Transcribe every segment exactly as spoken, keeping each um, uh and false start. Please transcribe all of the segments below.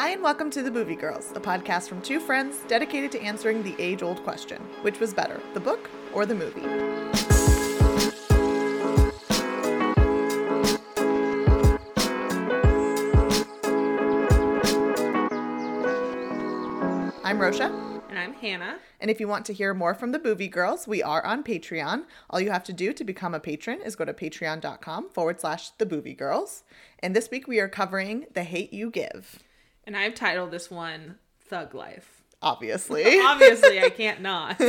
Hi and welcome to The Movie Girls, a podcast from two friends dedicated to answering the age-old question, which was better, the book or the movie? I'm Rosha. And I'm Hannah. And if you want to hear more from the Movie Girls, we are on Patreon. All you have to do to become a patron is go to patreon.com forward slash the Movie Girls. And this week we are covering The Hate U Give. And I've titled this one Thug Life. Obviously. Obviously, I can't not.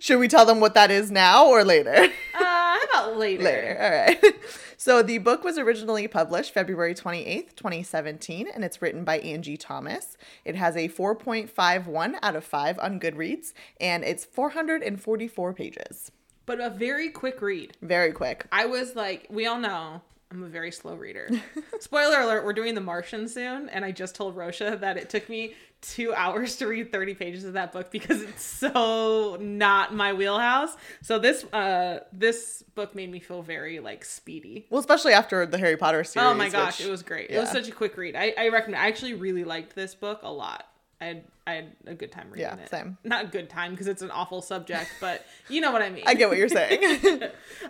Should we tell them what that is now or later? Uh, how about later? Later, all right. So the book was originally published February twenty-eighth, twenty seventeen, and it's written by Angie Thomas. It has a four point five one out of five on Goodreads, and it's four hundred forty-four pages. But a very quick read. Very quick. I was like, we all know I'm a very slow reader. Spoiler alert, we're doing The Martian soon, and I just told Rosha that it took me two hours to read thirty pages of that book because it's so not my wheelhouse. So this uh, this book made me feel very, like, speedy. Well, especially after the Harry Potter series. Oh, my gosh. Which, it was great. Yeah. It was such a quick read. I, I recommend I actually really liked this book a lot. I had, I had a good time reading yeah, it. Same. Not good time because it's an awful subject, but you know what I mean. I get what you're saying.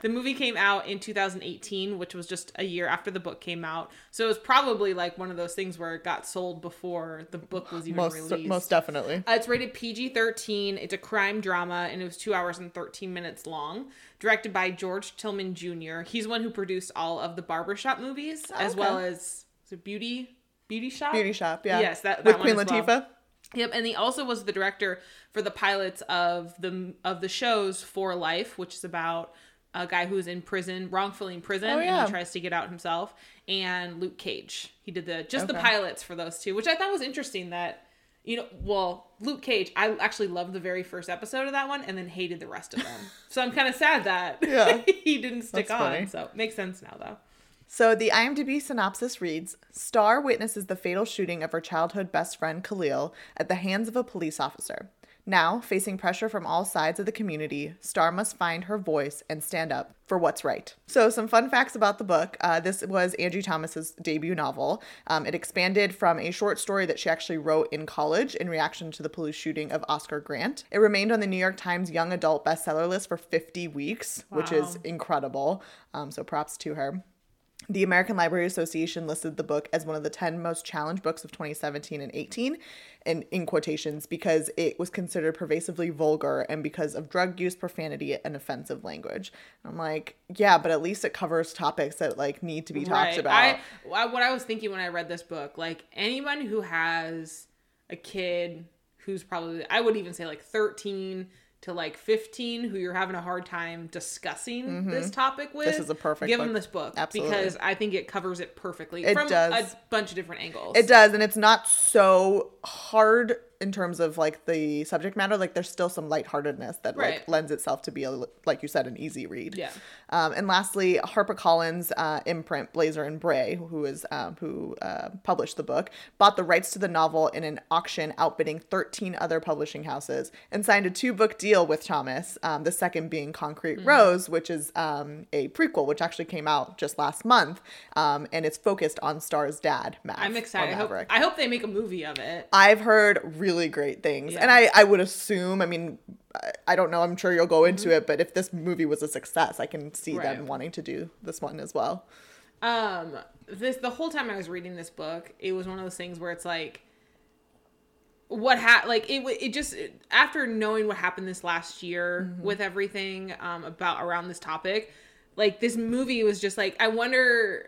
The movie came out in two thousand eighteen, which was just a year after the book came out. So it was probably like one of those things where it got sold before the book was even most, released. Most definitely. Uh, it's rated P G thirteen. It's a crime drama, and it was two hours and thirteen minutes long. Directed by George Tillman Junior He's the one who produced all of the Barbershop movies, oh, as okay. well as so Beauty Beauty Shop? Beauty Shop, yeah. Yes, that, that With one Queen as Latifah? Well. Yep, and he also was the director for the pilots of the of the shows For Life, which is about a guy who's in prison, wrongfully in prison, oh, yeah. and he tries to get out himself, and Luke Cage. He did the just okay. the pilots for those two, which I thought was interesting that, you know, well, Luke Cage, I actually loved the very first episode of that one and then hated the rest of them. So I'm kind of sad that yeah. he didn't stick That's on. Funny. So it makes sense now, though. So the IMDb synopsis reads, Star witnesses the fatal shooting of her childhood best friend Khalil at the hands of a police officer. Now, facing pressure from all sides of the community, Star must find her voice and stand up for what's right. So some fun facts about the book. Uh, this was Angie Thomas's debut novel. Um, it expanded from a short story that she actually wrote in college in reaction to the police shooting of Oscar Grant. It remained on the New York Times Young Adult bestseller list for fifty weeks, wow. which is incredible. Um, so props to her. The American Library Association listed the book as one of the ten most challenged books of twenty seventeen and eighteen, and in quotations, because it was considered pervasively vulgar and because of drug use, profanity, and offensive language. I'm like, yeah, but at least it covers topics that, like, need to be talked right. about. I, I, what I was thinking when I read this book, like, anyone who has a kid who's probably, I would even say, like, thirteen to like fifteen who you're having a hard time discussing mm-hmm. this topic with. This is a perfect Give book. Them this book. Absolutely. Because I think it covers it perfectly it from does. a bunch of different angles. It does. And it's not so hard in terms of like the subject matter. Like there's still some lightheartedness that right. like lends itself to be, a, like you said, an easy read. Yeah. Um, and lastly, HarperCollins uh, imprint Blazer and Bray, who is um, who uh, published the book, bought the rights to the novel in an auction outbidding thirteen other publishing houses and signed a two-book deal with Thomas, um, the second being Concrete mm-hmm. Rose, which is um, a prequel, which actually came out just last month. Um, and it's focused on Star's dad, Matt. I'm excited. I hope, I hope they make a movie of it. I've heard really Really great things. Yeah. And I, I would assume, I mean, I don't know, I'm sure you'll go into mm-hmm. it, but if this movie was a success, I can see right. them wanting to do this one as well. Um, this the whole time I was reading this book, it was one of those things where it's like, what happened, like, it it just, it, after knowing what happened this last year mm-hmm. with everything um, about around this topic, like, this movie was just like, I wonder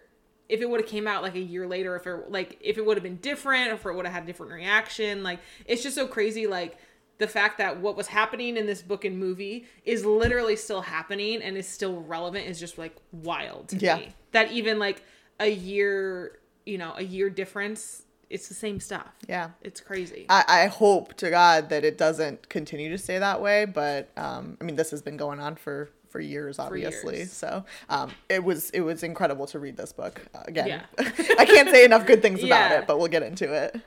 if it would have came out like a year later, if it like if it would have been different, if it would have had a different reaction. Like, it's just so crazy, like, the fact that what was happening in this book and movie is literally still happening and is still relevant is just, like, wild to yeah. me. That even, like, a year, you know, a year difference, it's the same stuff. Yeah. It's crazy. I, I hope to God that it doesn't continue to stay that way, but, um, I mean, this has been going on for... for years, obviously. For years. So um, it was it was incredible to read this book uh, again. Yeah. I can't say enough good things about yeah. it, but we'll get into it.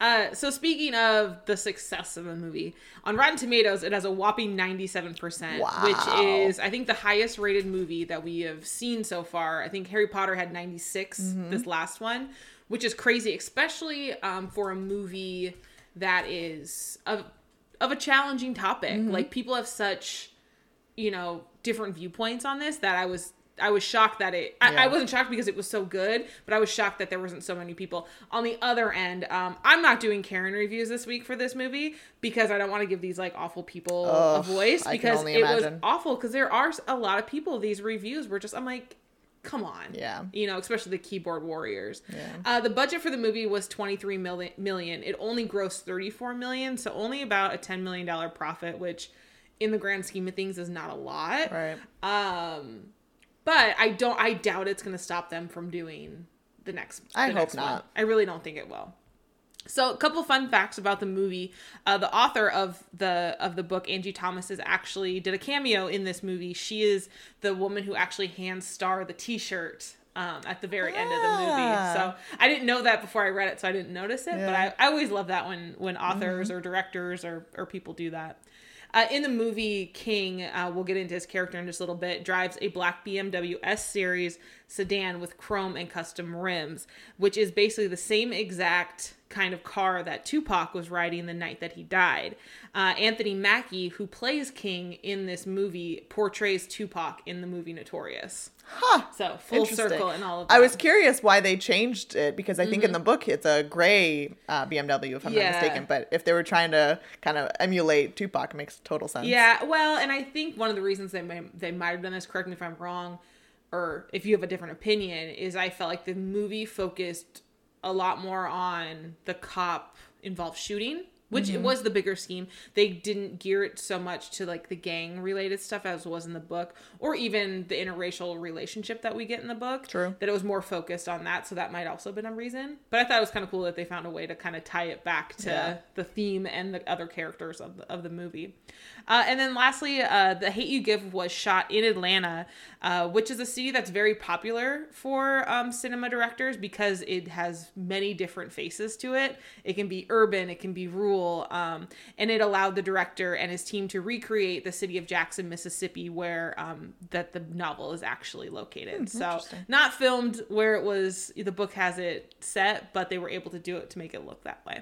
Uh, so speaking of the success of the movie, on Rotten Tomatoes, it has a whopping ninety-seven percent, wow. which is, I think, the highest rated movie that we have seen so far. I think Harry Potter had ninety-six, mm-hmm. this last one. which is crazy, especially um, for a movie that is of of a challenging topic. Mm-hmm. Like, people have such, you know, different viewpoints on this that I was I was shocked that it... I, yeah. I wasn't shocked because it was so good, but I was shocked that there wasn't so many people. On the other end, um, I'm not doing Karen reviews this week for this movie because I don't want to give these, like, awful people Ugh, a voice. Because it imagine. was awful because there are a lot of people, these reviews were just... I'm like... Come on. Yeah. You know, especially the keyboard warriors. Yeah. Uh, the budget for the movie was twenty-three million dollars. It only grossed thirty-four million dollars, so only about a ten million dollars profit, which in the grand scheme of things is not a lot. Right. Um, but I don't, I doubt it's going to stop them from doing the next the I next hope not. One. I really don't think it will. So a couple fun facts about the movie. Uh, the author of the of the book, Angie Thomas, is actually did a cameo in this movie. She is the woman who actually hands Star the T-shirt um, at the very ah. end of the movie. So I didn't know that before I read it, so I didn't notice it. Yeah. But I, I always love that when, when authors mm-hmm. or directors or, or people do that. Uh, in the movie, King, uh, we'll get into his character in just a little bit, drives a black B M W S-Series sedan with chrome and custom rims, which is basically the same exact kind of car that Tupac was riding the night that he died. Uh, Anthony Mackie, who plays King in this movie, portrays Tupac in the movie Notorious. Huh. So full circle and all of that. I was curious why they changed it because I mm-hmm. think in the book it's a gray uh, B M W, if I'm yeah. not mistaken. But if they were trying to kind of emulate Tupac, it makes total sense. Yeah. Well, and I think one of the reasons they may, they might have done this, correct me if I'm wrong, or if you have a different opinion, is I felt like the movie focused a lot more on the cop involved shooting, which mm-hmm. it was the bigger scheme. They didn't gear it so much to like the gang related stuff as was in the book, or even the interracial relationship that we get in the book. True. That it was more focused on that. So that might also have been a reason, but I thought it was kind of cool that they found a way to kind of tie it back to yeah. the theme and the other characters of the, of the movie. Uh, and then lastly, uh, The Hate U Give was shot in Atlanta, uh, which is a city that's very popular for um, cinema directors because it has many different faces to it. It can be urban, it can be rural, um, and it allowed the director and his team to recreate the city of Jackson, Mississippi, where um, that the novel is actually located. Mm, so not filmed where it was, the book has it set, but they were able to do it to make it look that way.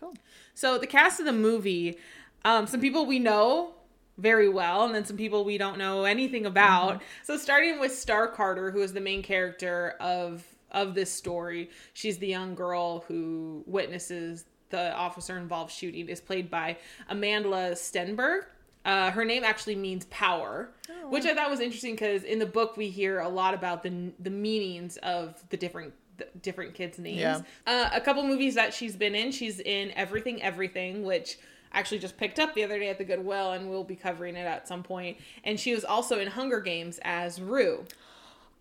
Cool. So the cast of the movie... Um, some people we know very well, and then some people we don't know anything about. Mm-hmm. So starting with Star Carter, who is the main character of of this story. She's the young girl who witnesses the officer-involved shooting, is played by Amanda Stenberg. Uh, her name actually means power, oh. which I thought was interesting because in the book we hear a lot about the the meanings of the different the different kids' names. Yeah. Uh, a couple movies that she's been in, she's in Everything, Everything, which... actually just picked up the other day at the Goodwill, and we'll be covering it at some point. And she was also in Hunger Games as Rue.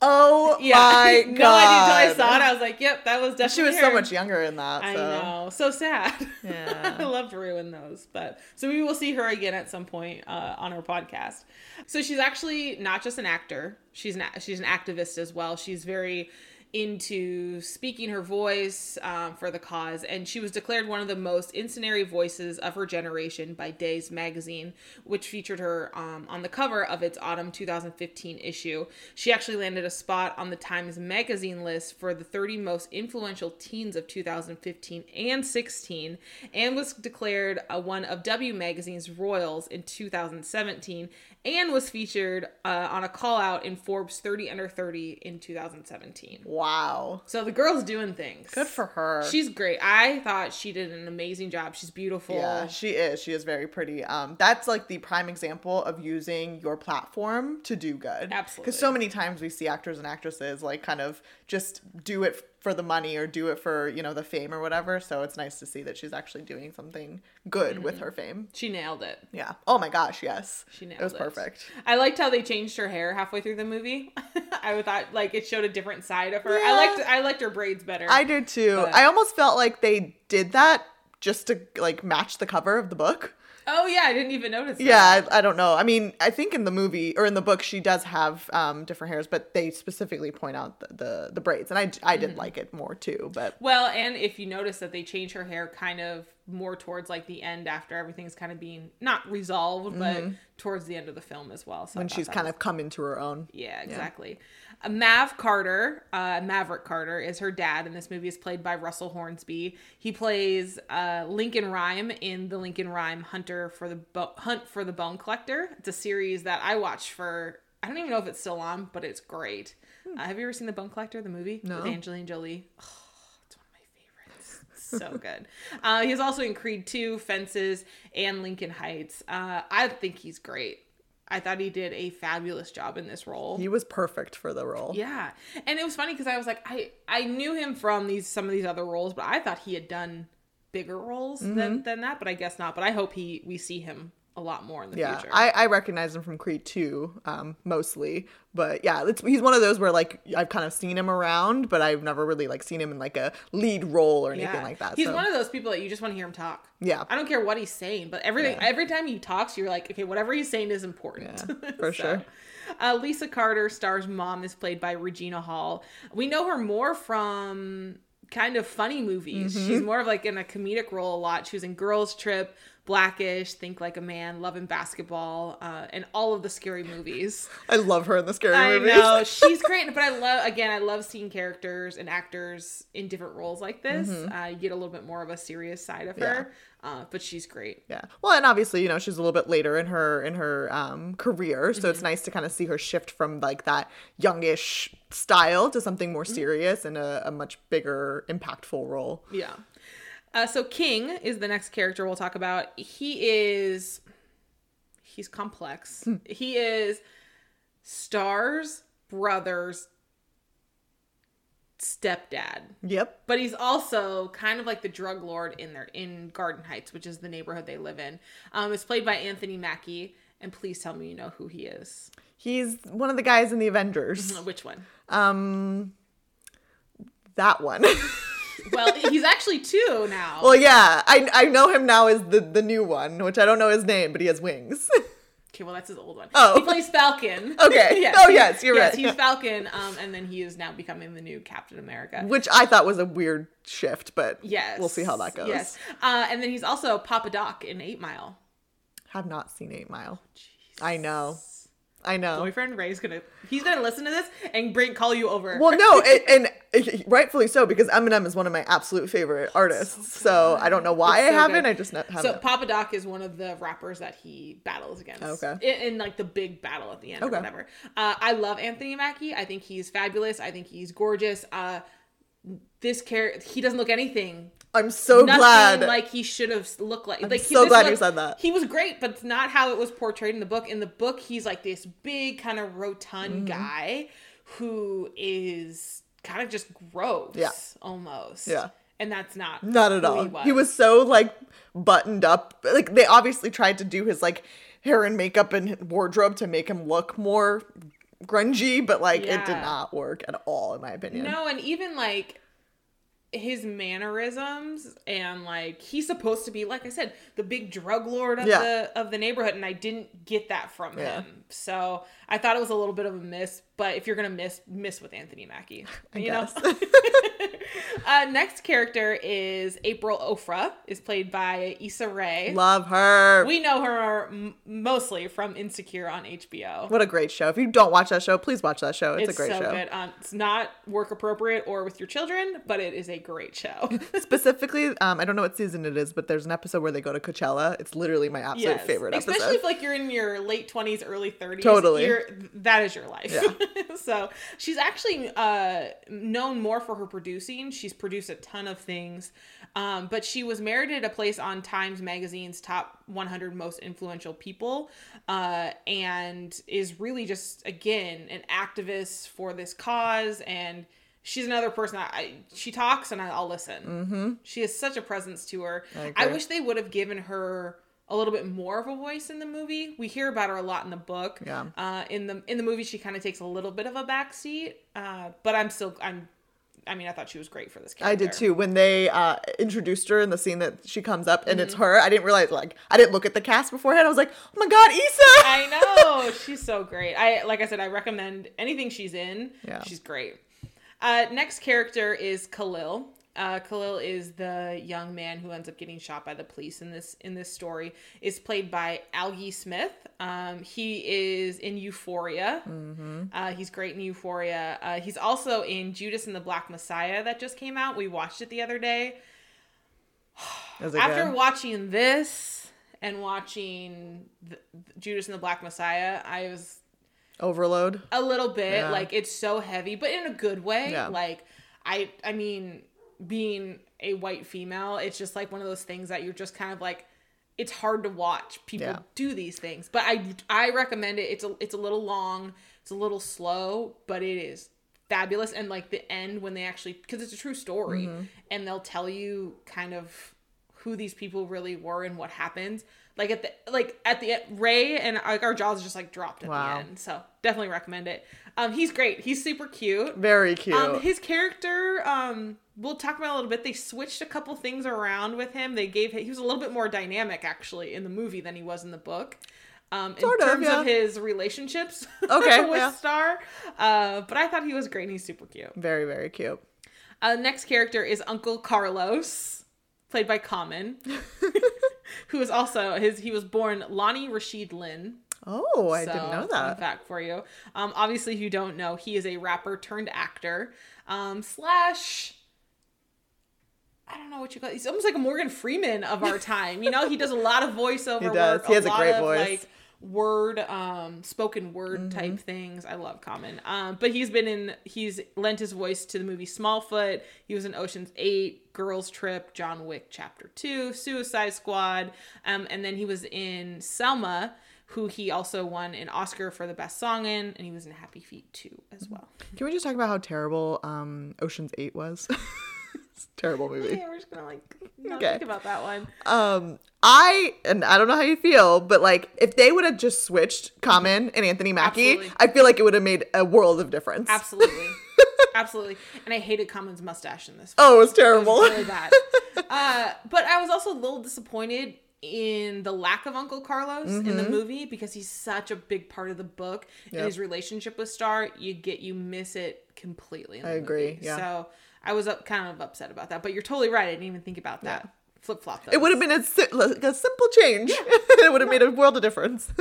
Oh yeah. my no, god! No idea until I saw it. I was like, "Yep, that was definitely." She was her. so much younger in that. So. I know, so sad. Yeah, I loved Rue in those. But so we will see her again at some point uh, on our podcast. So she's actually not just an actor; she's not, she's an activist as well. She's very into speaking her voice um, for the cause, and she was declared one of the most incendiary voices of her generation by Days Magazine, which featured her um, on the cover of its autumn two thousand fifteen issue. She actually landed a spot on the Times Magazine list for the thirty most influential teens of two thousand fifteen and sixteen, and was declared a one of W Magazine's Royals in two thousand seventeen, and was featured uh, on a call-out in Forbes thirty under thirty in two thousand seventeen. Wow. So the girl's doing things. Good for her. She's great. I thought she did an amazing job. She's beautiful. Yeah, she is. She is very pretty. Um, that's like the prime example of using your platform to do good. Absolutely. Because so many times we see actors and actresses like kind of just do it for the money or do it for, you know, the fame or whatever. So it's nice to see that she's actually doing something good mm-hmm. with her fame. She nailed it. Yeah. Oh my gosh. Yes. She nailed it. It was perfect. I liked how they changed her hair halfway through the movie. I thought like it showed a different side of her. Yeah. I liked, I liked her braids better. I did too. But... I almost felt like they did that just to like match the cover of the book. Oh, yeah. I didn't even notice that. Yeah. I, I don't know. I mean, I think in the movie or in the book, she does have um, different hairs, but they specifically point out the, the, the braids. And I, I did mm-hmm. like it more, too. But Well, and if you notice that they change her hair kind of more towards like the end after everything's kind of being not resolved, mm-hmm. but towards the end of the film as well. So when she's kind was... of come into her own. Yeah, exactly. Yeah. Uh, Mav Carter, uh, Maverick Carter is her dad, and this movie is played by Russell Hornsby. He plays uh, Lincoln Rhyme in the Lincoln Rhyme Hunter for the Bo- Hunt for the Bone Collector. It's a series that I watched for, I don't even know if it's still on, but it's great. Hmm. Uh, have you ever seen The Bone Collector, the movie? No. With Angelina Jolie? Oh. So good. Uh, he's also in Creed two, Fences, and Lincoln Heights. Uh, I think he's great. I thought he did a fabulous job in this role. He was perfect for the role. Yeah. And it was funny because I was like, I, I knew him from these some of these other roles, but I thought he had done bigger roles mm-hmm. than, than that, but I guess not. But I hope he we see him a lot more in the yeah, future. Yeah, I, I recognize him from Creed two um, mostly. But yeah, it's, he's one of those where like I've kind of seen him around, but I've never really like seen him in like a lead role or anything yeah. like that. He's so. one of those people that you just want to hear him talk. Yeah. I don't care what he's saying, but everything yeah. every time he talks, you're like, okay, whatever he's saying is important. Yeah, for so. sure. Uh, Lisa Carter, Star's mom, is played by Regina Hall. We know her more from kind of funny movies. Mm-hmm. She's more of like in a comedic role a lot. She was in Girls Trip, Blackish, Think Like a Man, Love and Basketball, uh, and all of the scary movies. I love her in the scary I movies. I know. She's great. But I love, again, I love seeing characters and actors in different roles like this. Mm-hmm. Uh, you get a little bit more of a serious side of her. Yeah. Uh, but she's great. Yeah. Well, and obviously, you know, she's a little bit later in her in her um, career. So mm-hmm. it's nice to kind of see her shift from like that youngish style to something more serious mm-hmm. and a, a much bigger, impactful role. Yeah. Uh, so King is the next character we'll talk about. He is, he's complex. Hmm. He is Star's brother's stepdad. Yep. But he's also kind of like the drug lord in their, in Garden Heights, which is the neighborhood they live in. Um, it's played by Anthony Mackie. And please tell me you know who he is. He's one of the guys in the Avengers. Which one? Um, that one. Well, he's actually two now. Well, yeah. I I know him now as the, the new one, which I don't know his name, but he has wings. Okay, well, that's his old one. Oh. He plays Falcon. Okay. yes. Oh, yes, you're yes, right. Yes, he's Falcon, um, and then he is now becoming the new Captain America. Which I thought was a weird shift, but yes. we'll see how that goes. Yes. Uh, and then he's also Papa Doc in Eight Mile. Have not seen Eight Mile. Jeez. I know. I know. Boyfriend Ray's gonna he's gonna listen to this and bring call you over. Well, no, and, and rightfully so, because Eminem is one of my absolute favorite artists. So, so I don't know why it's I so haven't. Good. I just haven't. So Papa Doc is one of the rappers that he battles against. Okay. In, in like the big battle at the end okay. or whatever. Uh, I love Anthony Mackie. I think he's fabulous. I think he's gorgeous. Uh, this character, he doesn't look anything. I'm so Nothing glad. Like he should have looked like. I'm like, so glad looked, you said that. He was great, but it's not how it was portrayed in the book. In the book, he's like this big kind of rotund mm-hmm. guy who is kind of just gross yeah. almost. Yeah. And that's not. Not at all. He was. he was so like buttoned up. Like they obviously tried to do his like hair and makeup and wardrobe to make him look more grungy, but like yeah. it did not work at all in my opinion. No, and even like his mannerisms and like he's supposed to be, like I said, the big drug lord of yeah. the of the neighborhood, and I didn't get that from yeah. him. So I thought it was a little bit of a miss, but if you're gonna miss miss with Anthony Mackie, I you guess. know. uh, next character is April Ofra, is played by Issa Rae. Love her. We know her m- mostly from Insecure on H B O. What a great show! If you don't watch that show, please watch that show. It's, it's a great so show. Good. Um, it's not work appropriate or with your children, but it is a great show. Specifically, um, I don't know what season it is, but there's an episode where they go to Coachella. It's literally my absolute yes. favorite episode. Especially if like you're in your late twenties, early thirties. Totally, you're, that is your life. Yeah. So she's actually uh, known more for her producing. She's produced a ton of things, um, but she was merited a place on Time Magazine's top one hundred most influential people, uh, and is really just again an activist for this cause. And she's another person that I, she talks and I'll listen. Mm-hmm. She has such a presence to her. I, I wish they would have given her a little bit more of a voice in the movie. We hear about her a lot in the book. Yeah. Uh, in the in the movie, she kind of takes a little bit of a backseat. Uh, but I'm still I'm. I mean, I thought she was great for this character. I did too. When they uh, introduced her in the scene that she comes up and mm-hmm. it's her, I didn't realize. Like, I didn't look at the cast beforehand. I was like, oh my god, Issa! I know, she's so great. I like I said, I recommend anything she's in. Yeah. She's great. Uh, next character is Khalil, Uh, Khalil is the young man who ends up getting shot by the police in this in this story, is played by Algie Smith. Um, he is in Euphoria. Mm-hmm. Uh, he's great in Euphoria. Uh, he's also in Judas and the Black Messiah that just came out. We watched it the other day. After good? watching this and watching the, Judas and the Black Messiah, I was... Overload? A little bit. Yeah. Like, it's so heavy, but in a good way. Yeah. Like, I, I mean... being a white female, it's just like one of those things that you're just kind of like, it's hard to watch people yeah. do these things, but I I recommend it. It's a it's a little long, it's a little slow, but it is fabulous. And like the end, when they actually, because it's a true story, mm-hmm. and they'll tell you kind of who these people really were and what happened, like at the like at the Ray and like our jaws just like dropped at wow. the end. So definitely recommend it. Um he's great, he's super cute, very cute. Um his character, um we'll talk about it a little bit. They switched a couple things around with him. They gave him, he was a little bit more dynamic actually in the movie than he was in the book. Um, sort in terms of, yeah. of his relationships okay, with yeah. Star. Uh, but I thought he was great and he's super cute. Very, very cute. Uh, next character is Uncle Carlos, played by Common, who is also his, he was born Lonnie Rashid Lynn. Oh, I so, didn't know that. Fun fact for you. Um, obviously, if you don't know, he is a rapper turned actor, um, slash... I don't know what you call it. He's almost like a Morgan Freeman of our time. You know, he does a lot of voiceover he does. work. He has a, a great lot of, voice. Like word, um, spoken word mm-hmm. type things. I love Common. Um, but he's been in, he's lent his voice to the movie Smallfoot. He was in Ocean's Eight, Girls Trip, John Wick Chapter Two, Suicide Squad. Um, and then he was in Selma, who he also won an Oscar for the best song in, and he was in Happy Feet Two as well. Can we just talk about how terrible um, Ocean's Eight was? It's a terrible movie. Okay, we're just gonna like not okay. think about that one. Um, I and I don't know how you feel, but like if they would have just switched Common and Anthony Mackie, Absolutely. I feel like it would have made a world of difference. Absolutely, absolutely. And I hated Common's mustache in this film. Oh, it was terrible. It was really bad. uh, but I was also a little disappointed in the lack of Uncle Carlos mm-hmm. in the movie, because he's such a big part of the book, yep. and his relationship with Star, you get you miss it completely. In the I agree. Movie. Yeah. So. I was up, kind of upset about that, but you're totally right. I didn't even think about that. Yeah. Flip flop. It would have been a, a simple change. Yeah. It would have made a world of difference.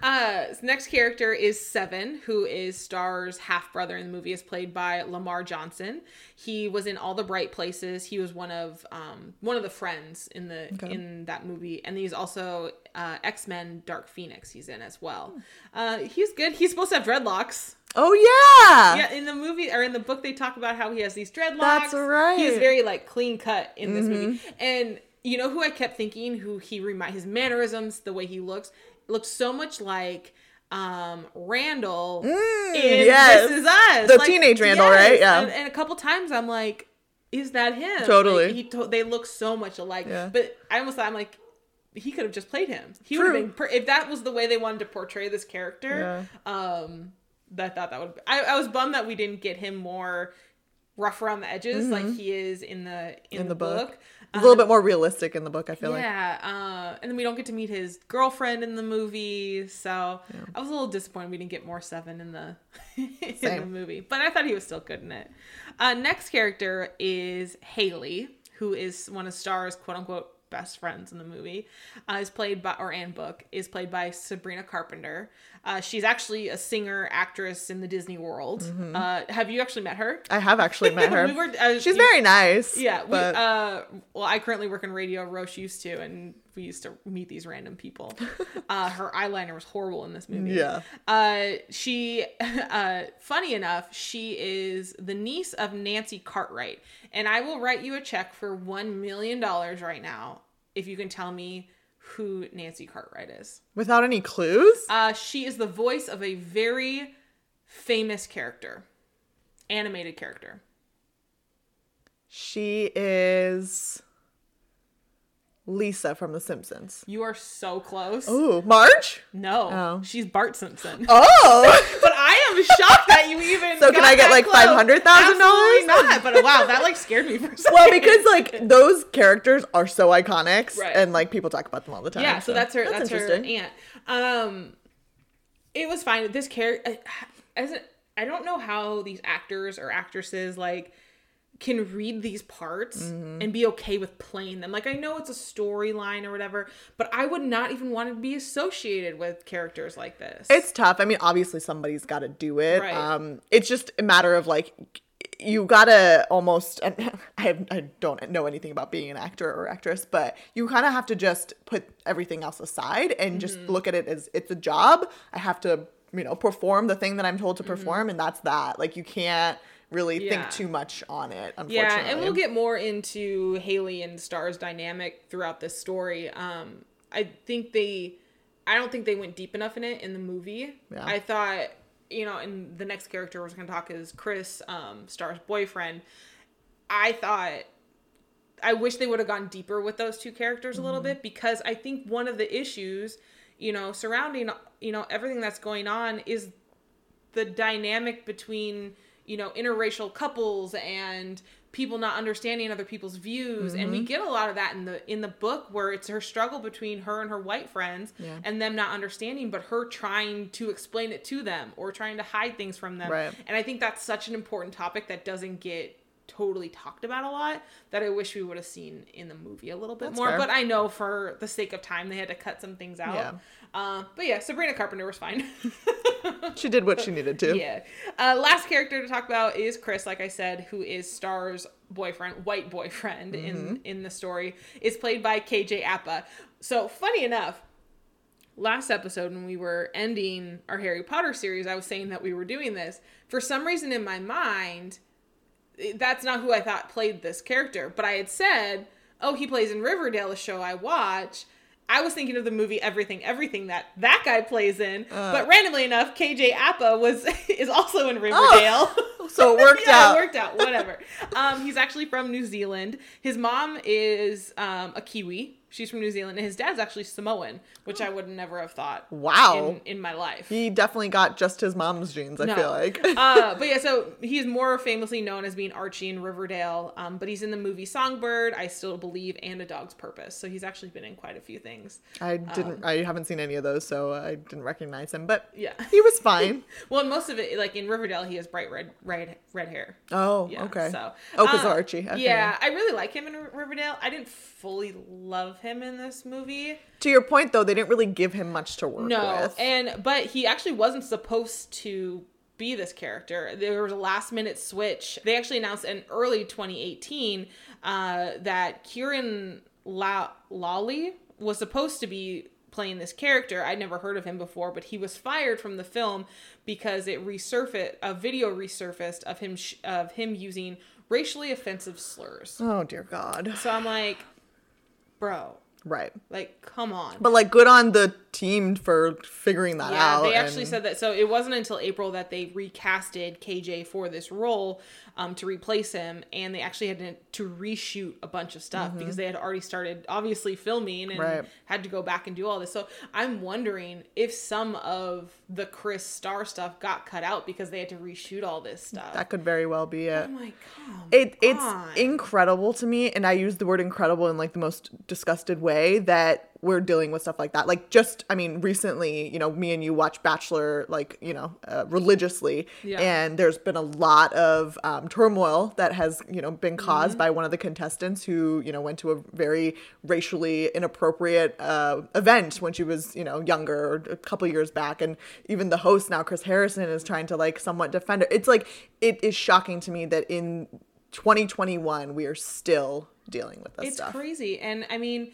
Uh, next character is Seven, who is Star's half brother in the movie, is played by Lamar Johnson. He was in All the Bright Places. He was one of um, one of the friends in the okay. in that movie, and he's also uh, X-Men Dark Phoenix. He's in as well. Uh, he's good. He's supposed to have dreadlocks. Oh, yeah. Yeah, in the movie or in the book, they talk about how he has these dreadlocks. That's right. He's very, like, clean cut in this mm-hmm. movie. And you know who I kept thinking, who he reminds, his mannerisms, the way he looks, looks so much like um, Randall mm, in yes. This Is Us. The like, teenage Randall, yes. right? Yeah. And, and a couple times I'm like, is that him? Totally. Like, he to- they look so much alike. Yeah. But I almost thought, I'm like, he could have just played him. He would have been, per- if that was the way they wanted to portray this character, yeah. um... I thought that would be, I, I was bummed that we didn't get him more rough around the edges mm-hmm. like he is in the in, in the, the book. book. Um, a little bit more realistic in the book, I feel yeah, like. Yeah. Uh, and then we don't get to meet his girlfriend in the movie. So yeah. I was a little disappointed we didn't get more Seven in the, in the movie. But I thought he was still good in it. Uh, next character is Haley, who is one of Star's quote unquote best friends in the movie, uh, is played by, or and book, is played by Sabrina Carpenter. Uh, she's actually a singer, actress in the Disney world. Mm-hmm. Uh, have you actually met her? I have actually met her. we were, uh, she's you, very nice. Yeah. But... We, uh, well, I currently work in radio. Roche used to, and we used to meet these random people. uh, her eyeliner was horrible in this movie. Yeah. Uh, she, uh, funny enough, she is the niece of Nancy Cartwright. And I will write you a check for one million dollars right now if you can tell me who Nancy Cartwright is. Without any clues? Uh, she is the voice of a very famous character. Animated character. She is Lisa from The Simpsons. You are so close. Ooh, Marge? No. Oh. She's Bart Simpson. Oh! But I am shocked that you even So got can I get like five hundred thousand dollars? Absolutely not. But wow, that like scared me for a second. Well, because like those characters are so iconic right. and like people talk about them all the time. Yeah, so, so that's her that's, that's her aunt. Um it was fine. This character, I don't know how these actors or actresses like can read these parts mm-hmm. and be okay with playing them. Like, I know it's a storyline or whatever, but I would not even want to be associated with characters like this. It's tough. I mean, obviously somebody's got to do it. Right. Um, it's just a matter of, like, you got to almost, and I, have, I don't know anything about being an actor or actress, but you kind of have to just put everything else aside and just mm-hmm. look at it as it's a job. I have to, you know, perform the thing that I'm told to perform, mm-hmm. and that's that. Like, you can't really yeah. think too much on it, unfortunately. Yeah, and we'll get more into Haley and Star's dynamic throughout this story. Um, I think they, I don't think they went deep enough in it in the movie. Yeah. I thought, you know, and the next character we're going to talk is Chris, um, Star's boyfriend. I thought, I wish they would have gone deeper with those two characters mm-hmm. a little bit, because I think one of the issues, you know, surrounding, you know, everything that's going on is the dynamic between, you know, interracial couples and people not understanding other people's views. Mm-hmm. And we get a lot of that in the in the book, where it's her struggle between her and her white friends yeah. and them not understanding, but her trying to explain it to them or trying to hide things from them. Right. And I think that's such an important topic that doesn't get totally talked about a lot, that I wish we would have seen in the movie a little bit that's more. Fair. But I know for the sake of time, they had to cut some things out. Yeah. Uh, but yeah, Sabrina Carpenter was fine. She did what she needed to. Yeah. Uh, last character to talk about is Chris, like I said, who is Star's boyfriend, white boyfriend mm-hmm. in, in the story, is played by K J Apa. So funny enough, last episode when we were ending our Harry Potter series, I was saying that we were doing this. For some reason in my mind, that's not who I thought played this character. But I had said, oh, he plays in Riverdale, a show I watch. I was thinking of the movie Everything, Everything that that guy plays in. Uh, but randomly enough, K J Apa was is also in Riverdale. Oh, so it worked yeah, out. It worked out. Whatever. um, he's actually from New Zealand. His mom is um, a Kiwi. She's from New Zealand. And his dad's actually Samoan, which oh. I would never have thought wow. in, in my life. He definitely got just his mom's genes, I no. feel like. uh, but yeah, so he's more famously known as being Archie in Riverdale. Um, but he's in the movie Songbird, I Still Believe, and A Dog's Purpose. So he's actually been in quite a few things. I didn't. Um, I haven't seen any of those, so I didn't recognize him. But yeah, he was fine. Well, in most of it, like in Riverdale, he has bright red red, red hair. Oh, yeah, okay. So, oh, because um, Archie. Okay. Yeah, I really like him in R- Riverdale. I didn't fully love him. him in this movie. To your point though, they didn't really give him much to work no, with. No, and but he actually wasn't supposed to be this character. There was a last minute switch. They actually announced in early twenty eighteen uh, that Kieran La- Lawley was supposed to be playing this character. I'd never heard of him before, but he was fired from the film because it resurfaced, a video resurfaced of him sh- of him using racially offensive slurs. Oh dear God. So I'm like, bro. Right. Like, come on. But, like, good on the team for figuring that yeah, out. Yeah, they actually and... said that. So it wasn't until April that they recasted K J for this role um, to replace him. And they actually had to, to reshoot a bunch of stuff mm-hmm. because they had already started, obviously, filming and right. had to go back and do all this. So I'm wondering if some of the Chris Star stuff got cut out because they had to reshoot all this stuff. That could very well be it. Oh, my God. It, it's incredible to me. And I use the word incredible in, like, the most disgusted way. That we're dealing with stuff like that. Like, just, I mean, recently, you know, me and you watch Bachelor, like, you know, uh, religiously. Yeah. And there's been a lot of um, turmoil that has, you know, been caused mm-hmm. by one of the contestants who, you know, went to a very racially inappropriate uh, event when she was, you know, younger or a couple years back. And even the host now, Chris Harrison, is trying to, like, somewhat defend her. It's like, it is shocking to me that in twenty twenty-one, we are still dealing with this it's stuff. It's crazy. And I mean,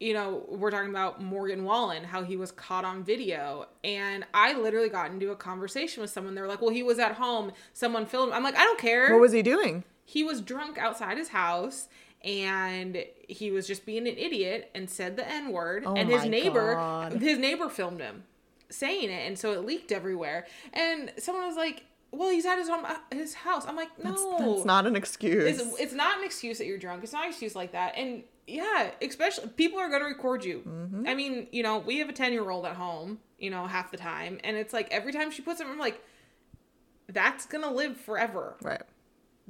you know, we're talking about Morgan Wallen, how he was caught on video. And I literally got into a conversation with someone. They were like, well, he was at home. Someone filmed him. I'm like, I don't care. What was he doing? He was drunk outside his house. And he was just being an idiot and said the N-word. Oh, and his neighbor, God. his neighbor filmed him saying it. And so it leaked everywhere. And someone was like, well, he's at his home, his house. I'm like, no. That's, that's not an excuse. It's, it's not an excuse that you're drunk. It's not an excuse like that. And yeah, especially people are going to record you. Mm-hmm. I mean, you know, we have a ten-year-old at home, you know, half the time. And it's like every time she puts it, I'm like, that's going to live forever. Right.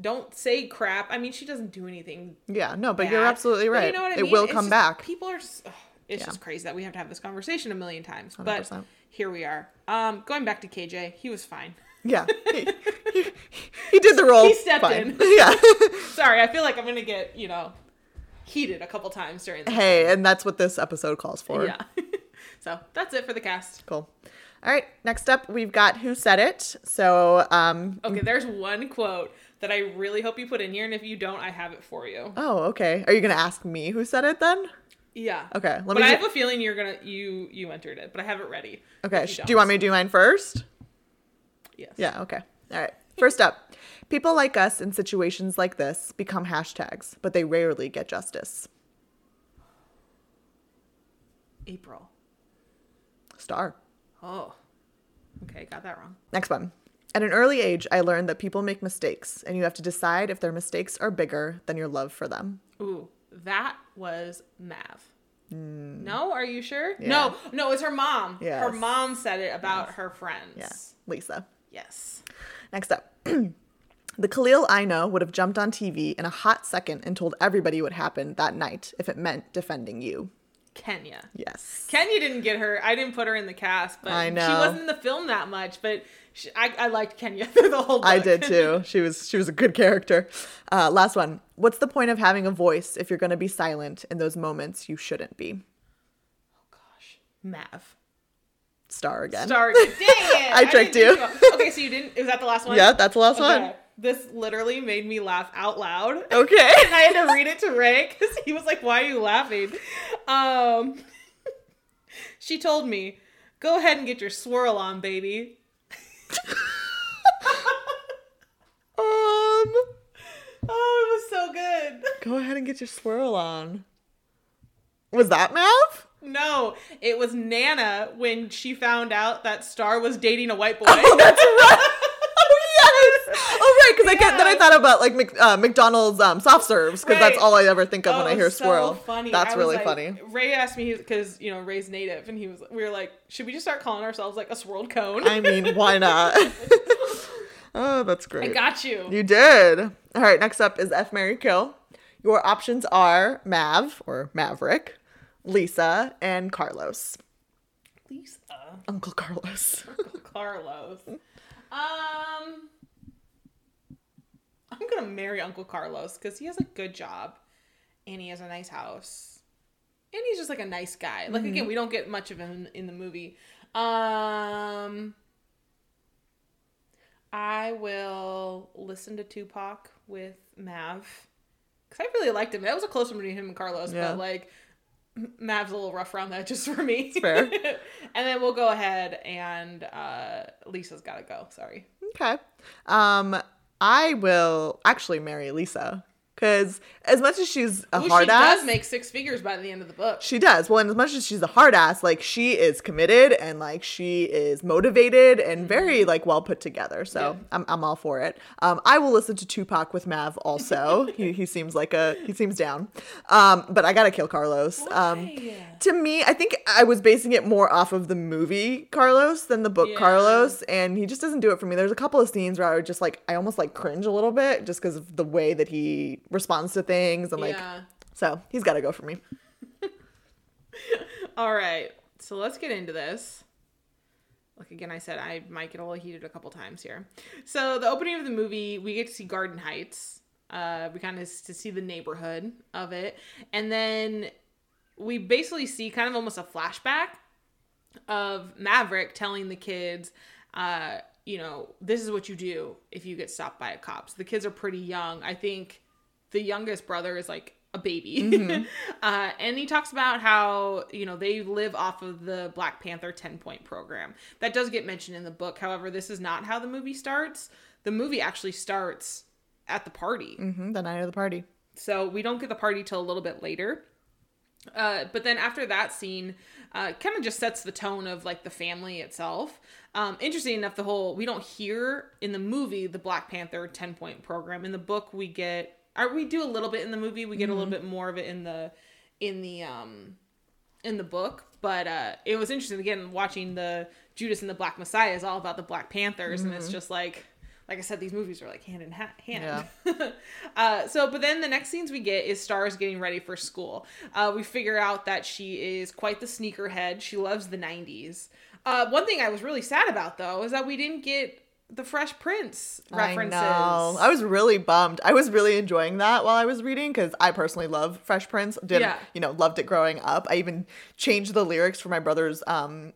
Don't say crap. I mean, she doesn't do anything. Yeah, no, but bad. You're absolutely right. But you know what I mean? It will it's come just, back. People are just, ugh, it's yeah. just crazy that we have to have this conversation a million times. one hundred percent. But here we are. Um, going back to K J, he was fine. Yeah. He, he, he did the role. He stepped fine. in. Yeah. Sorry, I feel like I'm going to get, you know, heated a couple times during this. Hey, and that's what this episode calls for. Yeah. So that's it for the cast. Cool. All right. Next up, we've got Who Said It. So, um. Okay, there's one quote that I really hope you put in here. And if you don't, I have it for you. Oh, okay. Are you going to ask me who said it then? Yeah. Okay. Let but me I do... have a feeling you're going to, you, you entered it, but I have it ready. Okay. You do you want me to do mine first? Yes. Yeah. Okay. All right. First up, people like us in situations like this become hashtags, but they rarely get justice. April. Star. Oh. Okay. Got that wrong. Next one. At an early age, I learned that people make mistakes, and you have to decide if their mistakes are bigger than your love for them. Ooh. That was Mav. Mm. No, are you sure? Yeah. No, no, it's her mom. Yes. Her mom said it about yes. her friends. Yeah. Lisa. Yes. Next up. The Khalil I know would have jumped on T V in a hot second and told everybody what happened that night if it meant defending you. Kenya. Yes. Kenya didn't get her. I didn't put her in the cast, but I know. She wasn't in the film that much, but she, I, I liked Kenya through the whole book. I did too. She was she was a good character. Uh, last one. What's the point of having a voice if you're going to be silent in those moments you shouldn't be? Oh, gosh. Mav. Star again. Star again. Dang it. I, I tricked you. Okay, so you didn't. Was that the last one? Yeah, that's the last okay. one. This literally made me laugh out loud. Okay. And I had to read it to Ray because he was like, why are you laughing? Um, she told me, go ahead and get your swirl on, baby. um. Oh, it was so good. Go ahead and get your swirl on. Was that Mav? No, it was Nana when she found out that Star was dating a white boy. Oh, that's right. Oh, right, because yeah. I can't, then I thought about, like, Mc, uh, McDonald's um, soft serves, because right. that's all I ever think of oh, when I hear so swirl. Funny. That's I really like, funny. Ray asked me, because, you know, Ray's native, and he was, we were like, should we just start calling ourselves, like, a swirled cone? I mean, why not? Oh, that's great. I got you. You did. All right, next up is F, Marry, Kill. Your options are Mav, or Maverick, Lisa, and Carlos. Lisa? Uncle Carlos. Uncle Carlos. Um... I'm going to marry Uncle Carlos because he has a good job and he has a nice house and he's just like a nice guy. Like, mm-hmm. again, we don't get much of him in the movie. Um, I will listen to Tupac with Mav because I really liked him. That was a close one between him and Carlos, yeah. but like Mav's a little rough around that just for me. It's fair. And then we'll go ahead and uh, Lisa's got to go. Sorry. Okay. Um, I will actually marry Lisa because as much as she's a Ooh, hard she ass, she does make six figures by the end of the book. She does. Well, and as much as she's a hard ass, like she is committed and like she is motivated and very like well put together. So yeah. I'm I'm all for it. Um, I will listen to Tupac with Mav also. he he seems like a he seems down. Um, but I gotta kill Carlos. Um, to me, I think I was basing it more off of the movie Carlos than the book yeah. Carlos, and he just doesn't do it for me. There's a couple of scenes where I would just like I almost like cringe a little bit just because of the way that he. responds to things and like yeah. so he's got to go for me. All right, so let's get into this. Like again, I said I might get a little heated a couple times here. So the opening of the movie, we get to see Garden Heights. Uh, we kind of to see the neighborhood of it, and then we basically see kind of almost a flashback of Maverick telling the kids. Uh, you know, this is what you do if you get stopped by a cop. So the kids are pretty young. I think the youngest brother is like a baby. Mm-hmm. uh, and he talks about how, you know, they live off of the Black Panther ten point program. That does get mentioned in the book. However, this is not how the movie starts. The movie actually starts at the party. Mm-hmm, the night of the party. So we don't get the party till a little bit later. Uh, but then after that scene, uh, kind of just sets the tone of like the family itself. Um, interesting enough, the whole, we don't hear in the movie, the Black Panther ten point program. In the book, we get, or we do a little bit in the movie. We get mm-hmm. a little bit more of it in the, in the, um, in the book. But, uh, it was interesting again, watching the Judas and the Black Messiah is all about the Black Panthers. Mm-hmm. And it's just like, like I said, these movies are like hand in ha- hand. Yeah. uh, so, but then the next scenes we get is Star's getting ready for school. Uh, we figure out that she is quite the sneakerhead. She loves the nineties. Uh, one thing I was really sad about, though, is that we didn't get the Fresh Prince references. I know. I was really bummed. I was really enjoying that while I was reading because I personally love Fresh Prince. Did yeah. you know, loved it growing up. I even changed the lyrics for my brother's um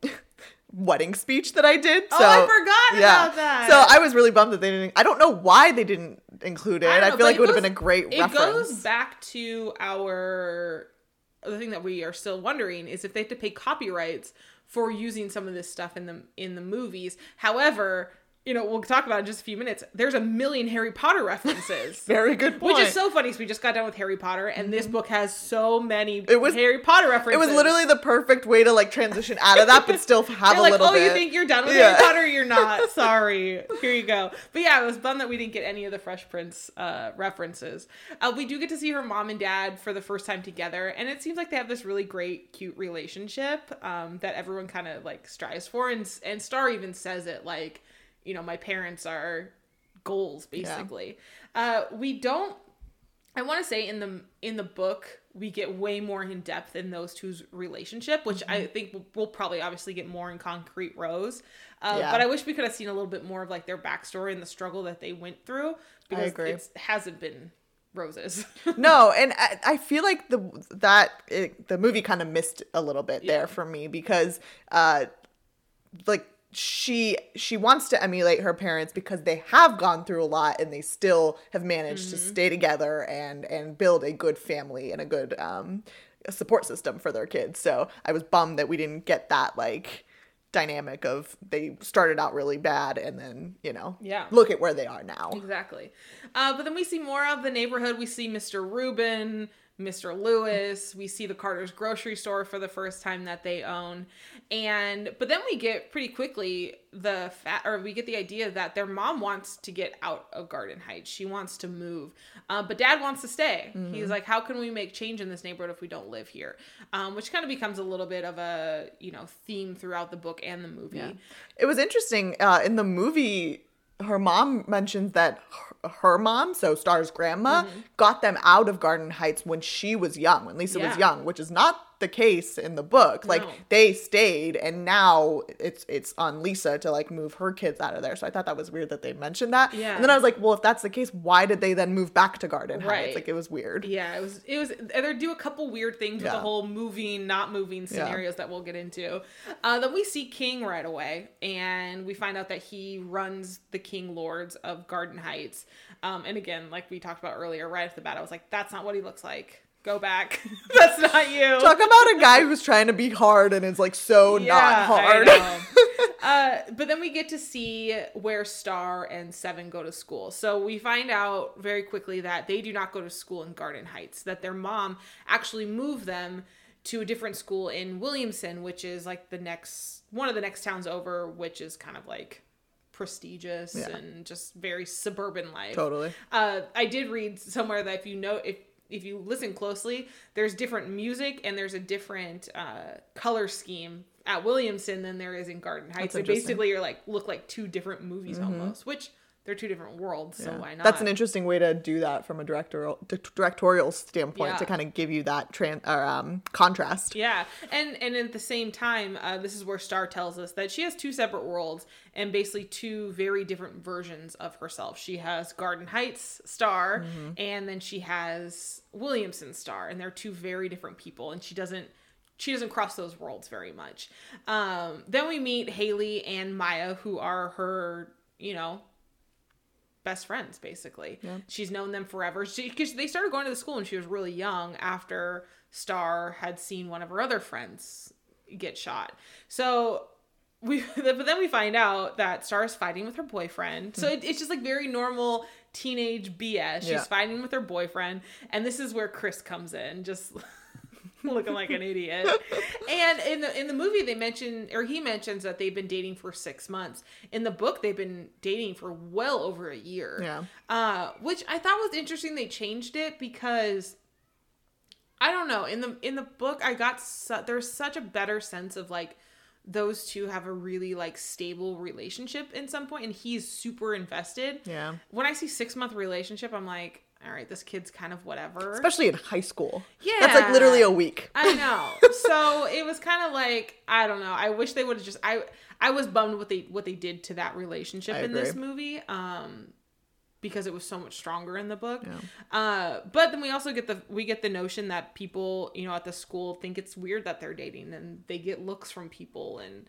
wedding speech that I did. So, oh, I forgot yeah. about that. So I was really bummed that they didn't. I don't know why they didn't include it. I, know, I feel like it, it would have been a great it reference. It goes back to our the thing that we are still wondering is if they have to pay copyrights for using some of this stuff in the in the movies. However, you know, we'll talk about it in just a few minutes. There's a million Harry Potter references. Very good point. Which is so funny because we just got done with Harry Potter and mm-hmm. this book has so many it was, Harry Potter references. It was literally the perfect way to like transition out of that but still have a like, little oh, bit. Oh, you think you're done with yeah. Harry Potter? You're not. Sorry. Here you go. But yeah, it was bummed that we didn't get any of the Fresh Prince uh, references. Uh, we do get to see her mom and dad for the first time together and it seems like they have this really great, cute relationship um, that everyone kind of like strives for and, and Star even says it like, you know, my parents are goals, basically. Yeah. Uh, we don't, I want to say in the, in the book, we get way more in depth in those two's relationship, which mm-hmm. I think we'll, we'll probably obviously get more in Concrete Rose. Uh, yeah. But I wish we could have seen a little bit more of like their backstory and the struggle that they went through. Because I agree. It hasn't been roses. No, and I, I feel like the, that, it, the movie kind of missed a little bit yeah. there for me because uh, like, She she wants to emulate her parents because they have gone through a lot and they still have managed mm-hmm. to stay together and and build a good family and a good um support system for their kids. So I was bummed that we didn't get that like dynamic of they started out really bad and then, you know, yeah. look at where they are now. Exactly. Uh, but then we see more of the neighborhood. We see Mister Rubin, Mister Lewis, we see the Carter's grocery store for the first time that they own. And, but then we get pretty quickly the fat, or we get the idea that their mom wants to get out of Garden Heights. She wants to move. Uh, but dad wants to stay. Mm-hmm. He's like, how can we make change in this neighborhood if we don't live here? Um, which kind of becomes a little bit of a, you know, theme throughout the book and the movie. Yeah. It was interesting, uh, in the movie, her mom mentions that her, her mom, so Star's grandma, mm-hmm. got them out of Garden Heights when she was young, when Lisa yeah. was young, which is not the case in the book. Like, no. they stayed, and now it's it's on Lisa to, like, move her kids out of there. So I thought that was weird that they mentioned that. Yeah. And then I was like, well, if that's the case, why did they then move back to Garden right. Heights? Like, it was weird. Yeah, it was... It was they do a couple weird things yeah. with the whole moving, not moving scenarios yeah. that we'll get into. Uh, then we see King right away, and we find out that he runs the King Lords of Garden Heights. Um, and again, like we talked about earlier, right off the bat, I was like, that's not what he looks like. Go back. That's not you. Talk about a guy who's trying to be hard and is like so yeah, not hard. I know. uh, but then we get to see where Star and Seven go to school. So we find out very quickly that they do not go to school in Garden Heights, that their mom actually moved them to a different school in Williamson, which is like the next, one of the next towns over, which is kind of like prestigious yeah. and just very suburban life. Totally. Uh, I did read somewhere that if you know, if If you listen closely, there's different music and there's a different uh, color scheme at Williamson than there is in Garden Heights. So basically, you're like look like two different movies mm-hmm. almost, which they're two different worlds. Yeah. So why not? That's an interesting way to do that from a directorial directorial standpoint yeah. to kind of give you that tran- or, um, contrast. Yeah, and and at the same time, uh, this is where Star tells us that she has two separate worlds and basically two very different versions of herself. She has Garden Heights Star, mm-hmm. and then she has Williamson Star, and they're two very different people, and she doesn't she doesn't cross those worlds very much. Um, then we meet Haley and Maya, who are her, you know, best friends, basically. Yeah. She's known them forever. She, 'cause they started going to the school when she was really young after Star had seen one of her other friends get shot. So... We, but then we find out that Star is fighting with her boyfriend. So it, it's just like very normal teenage B S. She's yeah. fighting with her boyfriend. And this is where Chris comes in, just looking like an idiot. And in the in the movie, they mention, or he mentions that they've been dating for six months. In the book, they've been dating for well over a year. Yeah. Uh, which I thought was interesting. They changed it because... I don't know. In the in the book, I got... Su- there's such a better sense of like... those two have a really like stable relationship in some point and he's super invested. Yeah. When I see six month relationship, I'm like, all right, this kid's kind of whatever. Especially in high school. Yeah. That's like literally a week. I know. So it was kind of like, I don't know. I wish they would have just, I I was bummed what they what they did to that relationship I in agree. This movie. Um, because it was so much stronger in the book. Yeah. Uh, but then we also get the, we get the notion that people, you know, at the school think it's weird that they're dating, and they get looks from people, and,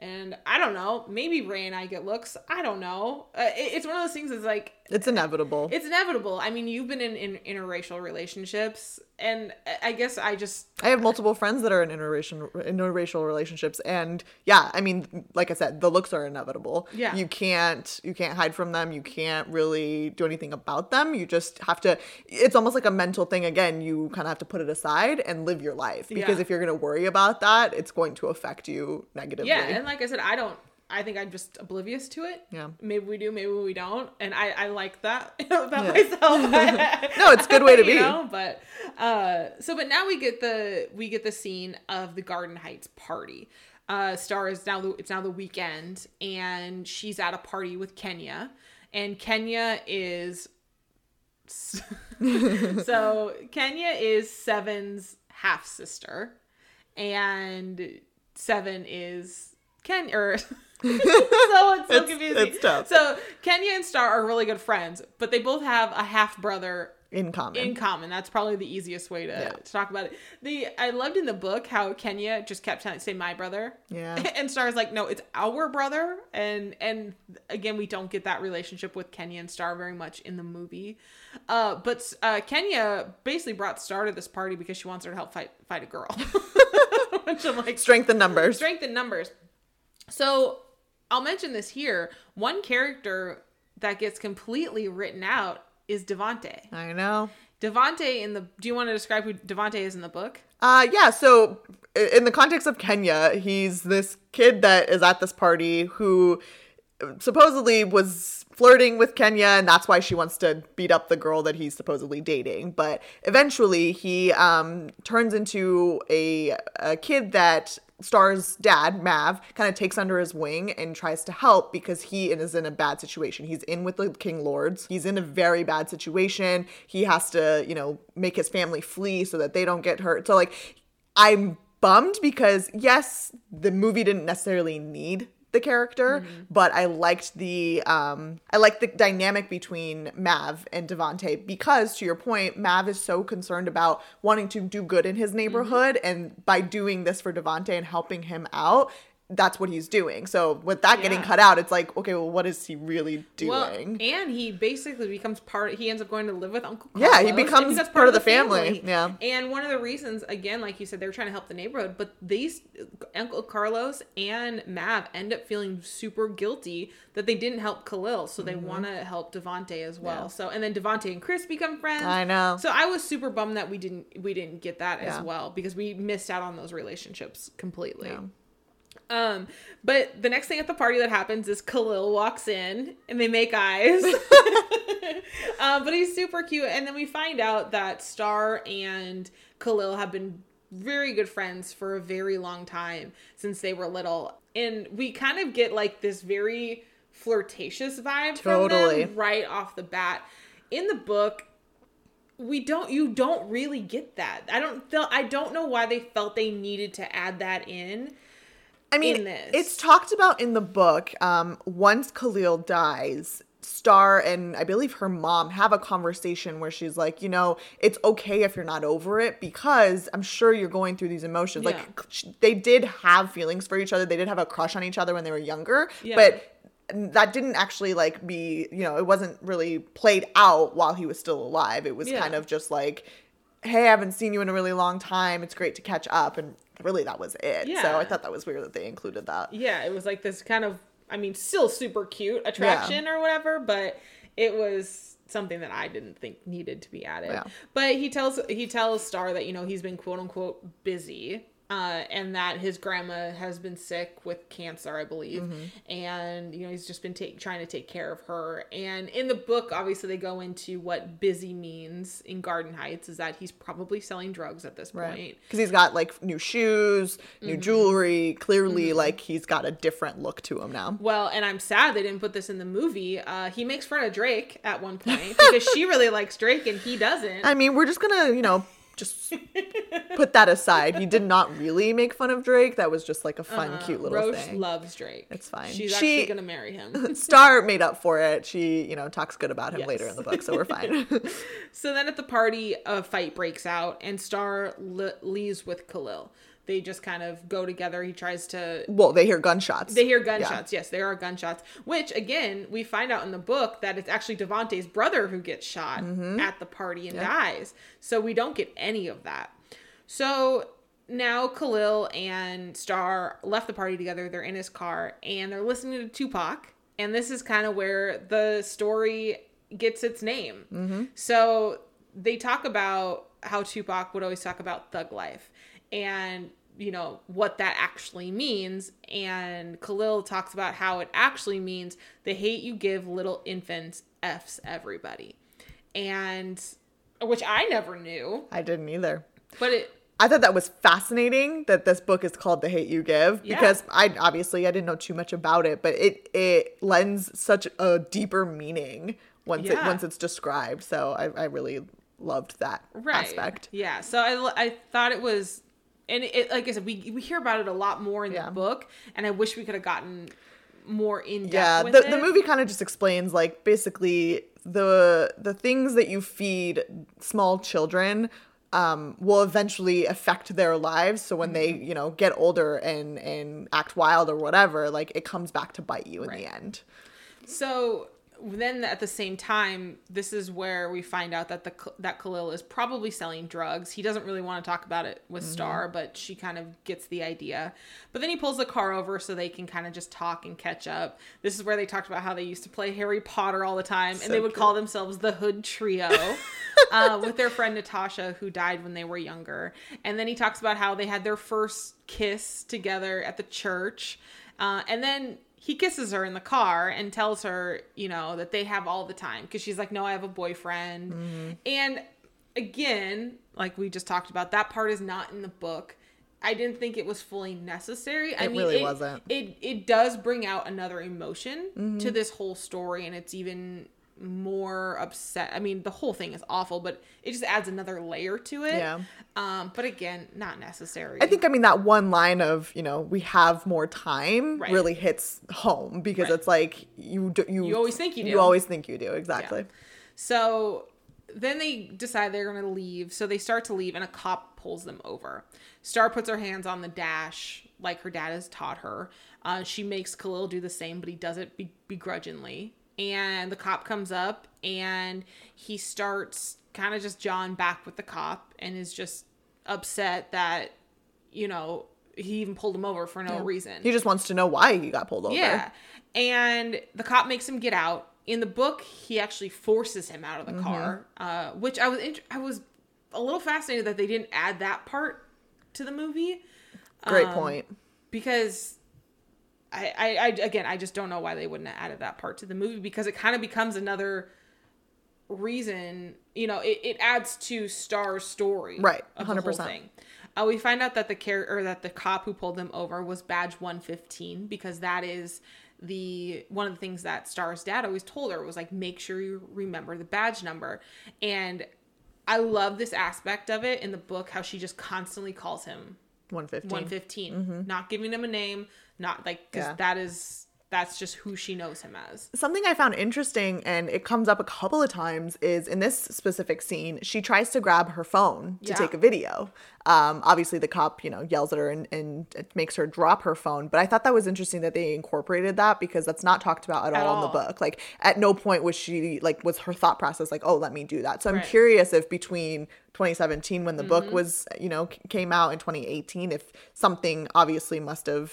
and I don't know, maybe Ray and I get looks. I don't know. Uh, it, it's one of those things that's like... It's inevitable. It's inevitable. I mean, you've been in, in interracial relationships, and I guess I just... I have multiple friends that are in interracial, interracial relationships, and yeah, I mean, like I said, the looks are inevitable. Yeah. You can't, you can't hide from them. You can't really do anything about them. You just have to... It's almost like a mental thing. Again, you kind of have to put it aside and live your life, because yeah. if you're going to worry about that, it's going to affect you negatively. Yeah, and like I said, I don't, I think I'm just oblivious to it. Yeah. Maybe we do, maybe we don't. And I, I like that about yeah. myself. No, it's a good way to be. You know? But, uh, so, but now we get the, we get the scene of the Garden Heights party. Uh, Star is now, the, it's now the weekend, and she's at a party with Kenya, and Kenya is, so Kenya is Seven's half sister, and Seven is Ken or so it's so it's, confusing. It's tough. So Kenya and Star are really good friends, but they both have a half brother in common. In common, that's probably the easiest way to, yeah. to talk about it. The I loved in the book how Kenya just kept trying to say my brother. Yeah. And Star's like, no, it's our brother. And and again, we don't get that relationship with Kenya and Star very much in the movie. Uh, but uh, Kenya basically brought Star to this party because she wants her to help fight fight a girl. Which I'm like, strength in numbers. Strength in numbers. So I'll mention this here. One character that gets completely written out is Devante. I know. Devante in the... Do you want to describe who Devante is in the book? Uh, yeah. So in the context of Kenya, he's this kid that is at this party who supposedly was flirting with Kenya, and that's why she wants to beat up the girl that he's supposedly dating. But eventually he um, turns into a, a kid that... Star's dad, Mav, kind of takes under his wing and tries to help, because he is in a bad situation. He's in with the King Lords. He's in a very bad situation. He has to, you know, make his family flee so that they don't get hurt. So, like, I'm bummed because, yes, the movie didn't necessarily need the character, mm-hmm. but I liked the um, I liked the dynamic between Mav and Devante, because to your point, Mav is so concerned about wanting to do good in his neighborhood, mm-hmm. and by doing this for Devante and helping him out, that's what he's doing. So with that yeah. getting cut out, it's like, okay, well, what is he really doing? Well, and he basically becomes part, he ends up going to live with Uncle Carlos. Yeah, he becomes part, part of the family. family. Yeah. And one of the reasons, again, like you said, they're trying to help the neighborhood, but these, Uncle Carlos and Mav end up feeling super guilty that they didn't help Khalil. So they mm-hmm. want to help Devante as well. Yeah. So, and then Devante and Chris become friends. I know. So I was super bummed that we didn't, we didn't get that yeah. as well, because we missed out on those relationships completely. Yeah. Um, but the next thing at the party that happens is Khalil walks in and they make eyes, uh, but he's super cute. And then we find out that Star and Khalil have been very good friends for a very long time, since they were little. And we kind of get like this very flirtatious vibe totally. From them right off the bat. In the book, we don't, you don't really get that. I don't feel, I don't know why they felt they needed to add that in. I mean, it's talked about in the book. Um, once Khalil dies, Star and I believe her mom have a conversation where she's like, you know, it's okay if you're not over it, because I'm sure you're going through these emotions. Yeah. Like, they did have feelings for each other. They did have a crush on each other when they were younger. Yeah. But that didn't actually, like, be, you know, it wasn't really played out while he was still alive. It was yeah. kind of just like, hey, I haven't seen you in a really long time. It's great to catch up. And really, that was it. Yeah. So I thought that was weird that they included that. Yeah, it was like this kind of, I mean, still super cute attraction yeah. or whatever, but it was something that I didn't think needed to be added. Yeah. But he tells he tells Star that, you know, he's been quote unquote busy, uh, and that his grandma has been sick with cancer, I believe, mm-hmm. and you know he's just been take, trying to take care of her. And in the book, obviously, they go into what busy means in Garden Heights, is that he's probably selling drugs at this right. point, because he's got like new shoes, new mm-hmm. jewelry. Clearly, mm-hmm. like he's got a different look to him now. Well, and I'm sad they didn't put this in the movie. Uh, he makes fun of Drake at one point because she really likes Drake and he doesn't. I mean, we're just gonna, you know. just put that aside. He did not really make fun of Drake. That was just like a fun, uh, cute little Roche thing. Roche loves Drake. It's fine. She's she, actually going to marry him. Star made up for it. She, you know, talks good about him yes. later in the book, so we're fine. So then at the party, a fight breaks out, and Star le- leaves with Khalil. They just kind of go together. He tries to... Well, they hear gunshots. They hear gunshots. Yeah. Yes, there are gunshots. Which, again, we find out in the book that it's actually Devante's brother who gets shot mm-hmm. at the party and yeah. dies. So we don't get any of that. So now Khalil and Star left the party together. They're in his car and they're listening to Tupac. And this is kind of where the story gets its name. Mm-hmm. So they talk about how Tupac would always talk about thug life. And... you know, what that actually means. And Khalil talks about how it actually means the hate you give little infants F's everybody. And, which I never knew. I didn't either. But it... I thought that was fascinating that this book is called The Hate You Give yeah. because I obviously I didn't know too much about it, but it, it lends such a deeper meaning once yeah. it once it's described. So I, I really loved that right. aspect. Yeah. So I, I thought it was... And it, like I said, we we hear about it a lot more in yeah. the book, and I wish we could have gotten more in depth. Yeah, with the it. the movie kind of just explains like basically the the things that you feed small children um, will eventually affect their lives. So when mm-hmm. they you know get older and and act wild or whatever, like it comes back to bite you in right. the end. So. Then at the same time, this is where we find out that the that Khalil is probably selling drugs. He doesn't really want to talk about it with mm-hmm. Star, but she kind of gets the idea. But then he pulls the car over so they can kind of just talk and catch up. This is where they talked about how they used to play Harry Potter all the time, so and they would cute. call themselves the Hood Trio uh, with their friend Natasha, who died when they were younger. And then he talks about how they had their first kiss together at the church. Uh, and then... He kisses her in the car and tells her, you know, that they have all the time. Because she's like, no, I have a boyfriend. Mm-hmm. And again, like we just talked about, that part is not in the book. I didn't think it was fully necessary. It I mean, really it, wasn't. It, it does bring out another emotion mm-hmm. to this whole story. And it's even more upset. I mean, the whole thing is awful, but it just adds another layer to it. Yeah. Um, but again, not necessary. I think, I mean, that one line of, you know, we have more time right. really hits home because right. it's like you, do, you, you always think you do. You always think you do. Exactly. Yeah. So then they decide they're going to leave. So they start to leave and a cop pulls them over. Star puts her hands on the dash like her dad has taught her. Uh, she makes Khalil do the same, but he does it be- begrudgingly. And the cop comes up and he starts kind of just jawing back with the cop and is just upset that, you know, he even pulled him over for no yeah. reason. He just wants to know why he got pulled over. Yeah. And the cop makes him get out. In the book, he actually forces him out of the mm-hmm. car, uh, which I was int- I was a little fascinated that they didn't add that part to the movie. Great um, point. Because... I, I, I, again, I just don't know why they wouldn't have added that part to the movie because it kind of becomes another reason, you know, it, it adds to Star's story. Right. one hundred percent. Of the whole thing. Uh, we find out that the car- or that the cop who pulled them over was badge one fifteen because that is the, one of the things that Star's dad always told her was like, make sure you remember the badge number. And I love this aspect of it in the book, how she just constantly calls him one fifteen. one fifteen. Mm-hmm. Not giving him a name. Not like, because yeah. that is, that's just who she knows him as. Something I found interesting, and it comes up a couple of times, is in this specific scene, she tries to grab her phone to yeah. take a video. Um, obviously, the cop, you know, yells at her and, and it makes her drop her phone. But I thought that was interesting that they incorporated that because that's not talked about at, at all, all in the book. Like, at no point was she, like, was her thought process like, oh, let me do that. So I'm right. curious if between twenty seventeen, when the mm-hmm. book was, you know, came out, in twenty eighteen, if something obviously must have...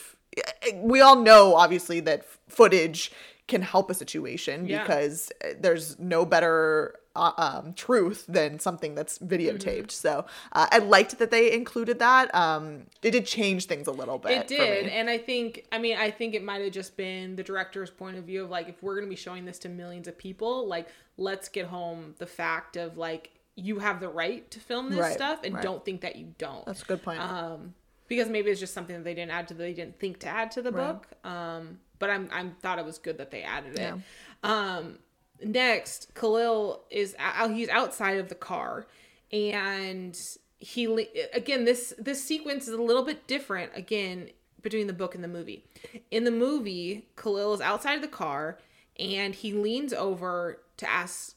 We all know, obviously, that footage can help a situation yeah. because there's no better uh, um, truth than something that's videotaped. Mm-hmm. So uh, I liked that they included that. Um, it did change things a little bit. It did. For me. And I think, I mean, I think it might have just been the director's point of view of like, if we're going to be showing this to millions of people, like, let's get home the fact of like, you have the right to film this right. stuff and right. don't think that you don't. That's a good point. Um, Because maybe it's just something that they didn't add to the, they didn't think to add to the right. book. Um, but I'm I'm thought it was good that they added yeah. it. Um, next, Khalil is out, he's outside of the car, and he again this this sequence is a little bit different again between the book and the movie. In the movie, Khalil is outside of the car and he leans over to ask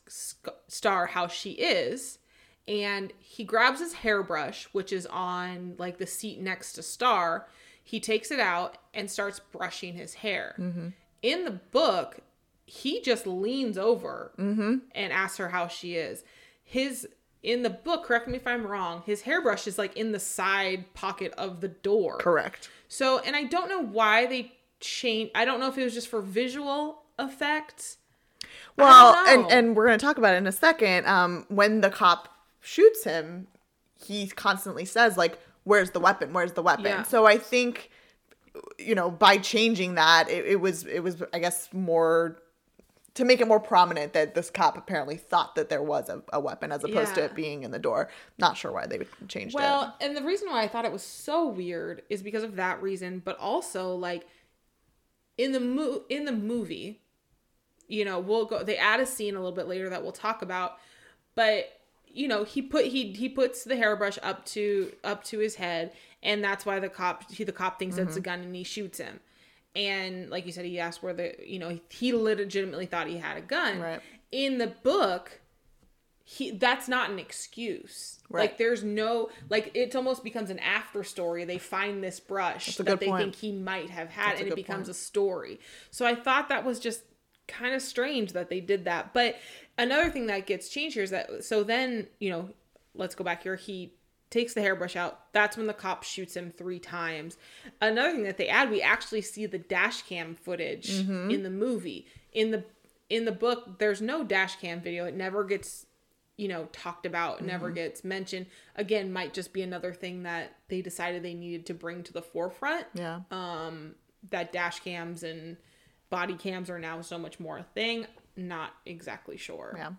Star how she is, and he grabs his hairbrush, which is on like the seat next to Star. He takes it out and starts brushing his hair. Mm-hmm. In the book, he just leans over mm-hmm. and asks her how she is. His In the book, correct me if I'm wrong, his hairbrush is like in the side pocket of the door. Correct. So, and I don't know why they changed. I don't know if it was just for visual effects. Well, and, and we're going to talk about it in a second. Um, when the cop shoots him, he constantly says like, where's the weapon? Where's the weapon? Yeah. So I think, you know, by changing that, it, it was, it was, I guess, more... to make it more prominent that this cop apparently thought that there was a, a weapon as opposed yeah. to it being in the door. Not sure why they changed well, it. Well, and the reason why I thought it was so weird is because of that reason, but also like in the mo- in the movie, you know, we'll go. They add a scene a little bit later that we'll talk about, but you know, he put he he puts the hairbrush up to up to his head, and that's why the cop he, the cop thinks mm-hmm. it's a gun and he shoots him. And like you said, he asked where the, you know, he legitimately thought he had a gun. Right. In the book, he that's not an excuse. Right. Like there's no, like it almost becomes an after story. They find this brush that they point. think he might have had that's and it becomes point. a story. So I thought that was just kind of strange that they did that. But another thing that gets changed here is that, so then, you know, let's go back here. He takes the hairbrush out. That's when the cop shoots him three times. Another thing that they add, we actually see the dash cam footage mm-hmm. in the movie. In the in the book, there's no dash cam video. It never gets, you know, talked about. It mm-hmm. never gets mentioned. Again, might just be another thing that they decided they needed to bring to the forefront. Yeah. Um, that dash cams and body cams are now so much more a thing. Not exactly sure. Yeah.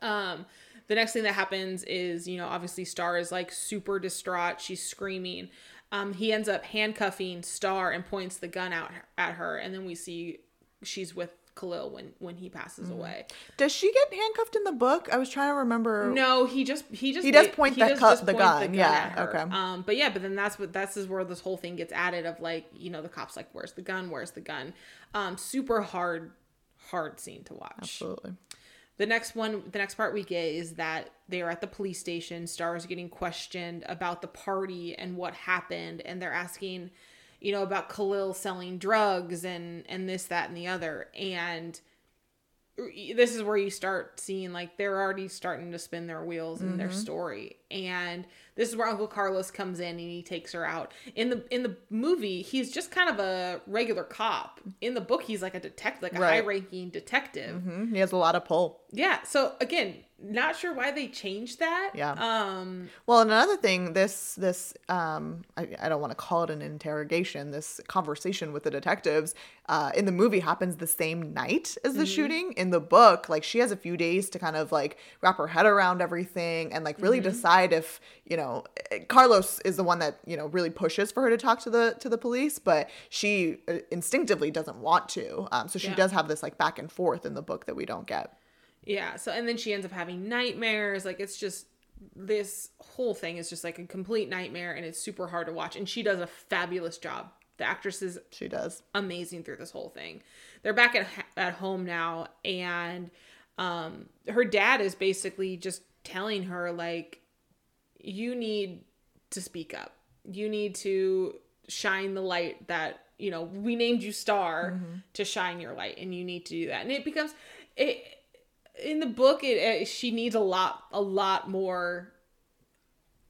Um, the next thing that happens is, you know, obviously Star is like super distraught. She's screaming. Um, he ends up handcuffing Star and points the gun out at her. And then we see she's with Khalil when, when he passes mm-hmm. away. Does she get handcuffed in the book? I was trying to remember. No, he just, he just, he does point, he the, does cu- just the, point gun. the gun. Yeah. Okay. Um, but yeah, but then that's what, that's is where this whole thing gets added of like, you know, the cop's like, where's the gun? Where's the gun? Um, super hard, hard scene to watch. Absolutely. The next one, the next part we get is that they are at the police station. Star is getting questioned about the party and what happened. And they're asking, you know, about Khalil selling drugs and, and this, that, and the other. And this is where you start seeing, like, they're already starting to spin their wheels in mm-hmm. their story. And this is where Uncle Carlos comes in and he takes her out. In the in the movie, he's just kind of a regular cop. In the book, he's like a detective, like a right. high-ranking detective. Mm-hmm. He has a lot of pull. Yeah. So, again, not sure why they changed that. Yeah. Um, well, and another thing, this, this um, I, I don't want to call it an interrogation, this conversation with the detectives uh, in the movie happens the same night as the mm-hmm. shooting. In the book, like, she has a few days to kind of, like, wrap her head around everything and, like, really mm-hmm. decide if, you know, You know, Carlos is the one that, you know, really pushes for her to talk to the to the police, but she instinctively doesn't want to. Um, so she yeah. does have this like back and forth in the book that we don't get. Yeah. So and then she ends up having nightmares. Like it's just this whole thing is just like a complete nightmare, and it's super hard to watch. And she does a fabulous job. The actress is she does amazing through this whole thing. They're back at at home now, and um, her dad is basically just telling her like, you need to speak up. You need to shine the light that, you know, we named you Star mm-hmm. to shine your light, and you need to do that. And it becomes, it in the book, it, it she needs a lot, a lot more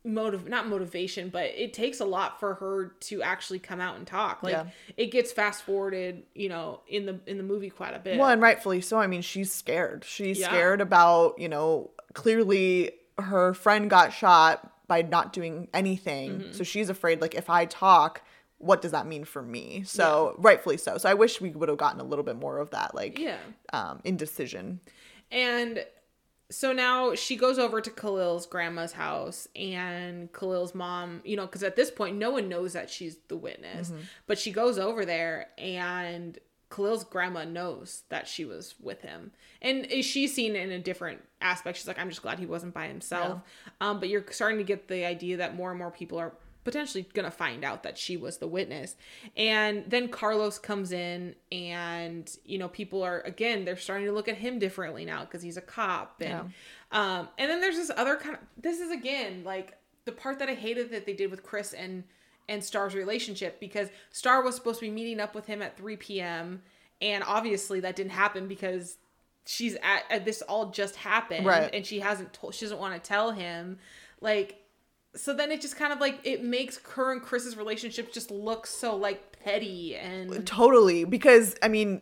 motive, not motivation, but it takes a lot for her to actually come out and talk. Like yeah. it gets fast forwarded, you know, in the, in the movie quite a bit. Well, and rightfully so. I mean, she's scared. She's yeah. scared about, you know, clearly her friend got shot by not doing anything. Mm-hmm. So she's afraid, like, if I talk, what does that mean for me? So yeah. rightfully so. So I wish we would have gotten a little bit more of that, like, yeah. um, indecision. And so now she goes over to Khalil's grandma's house, and Khalil's mom, you know, because at this point, no one knows that she's the witness. Mm-hmm. But she goes over there, and Khalil's grandma knows that she was with him. And she's seen it in a different aspect. She's like, I'm just glad he wasn't by himself. No. Um, but you're starting to get the idea that more and more people are potentially going to find out that she was the witness. And then Carlos comes in and, you know, people are, again, they're starting to look at him differently now because he's a cop. And, yeah. um, and then there's this other kind of, this is again, like the part that I hated that they did with Chris and, and Star's relationship, because Star was supposed to be meeting up with him at three p.m. and obviously that didn't happen because she's at, at this all just happened. Right. And she hasn't told, she doesn't want to tell him, like, so then it just kind of like, it makes her and Chris's relationship just look so like petty and... Totally. Because, I mean,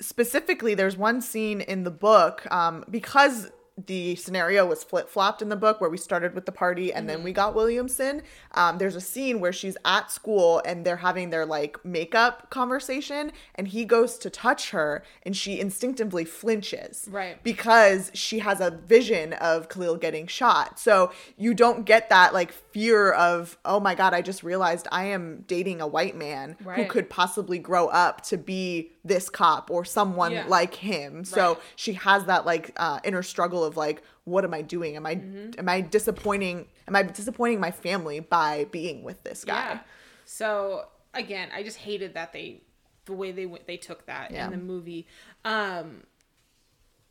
specifically there's one scene in the book, um, because the scenario was flip-flopped in the book where we started with the party and mm-hmm. then we got Williamson. Um, there's a scene where she's at school and they're having their like makeup conversation and he goes to touch her and she instinctively flinches. Right. Because she has a vision of Khalil getting shot. So you don't get that like fear of, oh my God, I just realized I am dating a white man right. who could possibly grow up to be this cop or someone yeah. like him. Right. So she has that like uh, inner struggle of like, what am I doing? Am I mm-hmm. am I disappointing? Am I disappointing my family by being with this guy? Yeah. So again, I just hated that they the way they went, they took that yeah. in the movie. Um,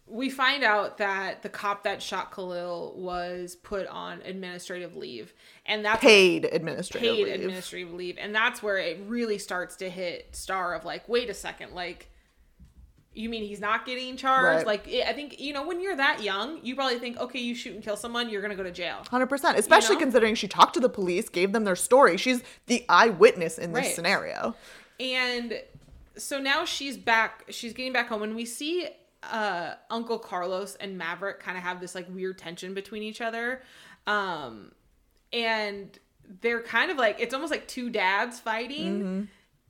we find out that the cop that shot Khalil was put on administrative leave, and that's paid administrative paid leave. administrative leave, and that's where it really starts to hit Star of like, wait a second, like. You mean he's not getting charged? Right. Like, I think, you know, when you're that young, you probably think, okay, you shoot and kill someone, you're going to go to jail. one hundred percent. Especially you know? Considering she talked to the police, gave them their story. She's the eyewitness in this right. scenario. And so now she's back. She's getting back home. And we see uh, Uncle Carlos and Maverick kind of have this, like, weird tension between each other. Um, and they're kind of like, it's almost like two dads fighting. Mm-hmm.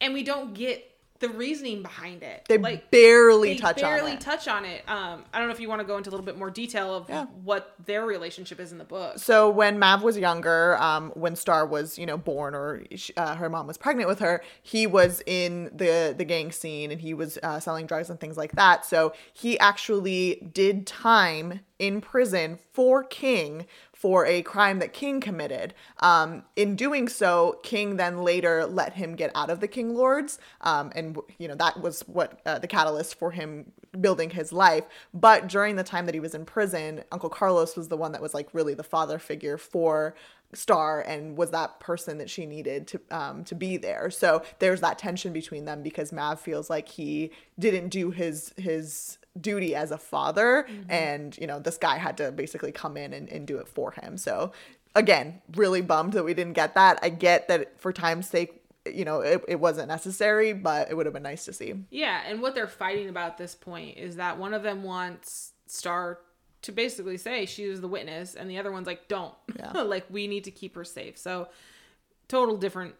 And we don't get the reasoning behind it. They like, barely they touch barely on it. They barely touch on it. Um, I don't know if you want to go into a little bit more detail of yeah. what their relationship is in the book. So when Mav was younger, um, when Star was, you know, born or she, uh, her mom was pregnant with her, he was in the, the gang scene and he was uh, selling drugs and things like that. So he actually did time in prison for King for a crime that King committed. Um, in doing so, King then later let him get out of the King Lords. Um, and, you know, that was what uh, the catalyst for him building his life. But during the time that he was in prison, Uncle Carlos was the one that was like really the father figure for Star and was that person that she needed to um, to be there. So there's that tension between them because Mav feels like he didn't do his his... duty as a father mm-hmm. and you know this guy had to basically come in and, and do it for him. So again, really bummed that we didn't get that. I get that for time's sake, you know, it, it wasn't necessary, but it would have been nice to see. Yeah. And what they're fighting about at this point is that one of them wants Star to basically say she was the witness and the other one's like, don't yeah. like we need to keep her safe. So total different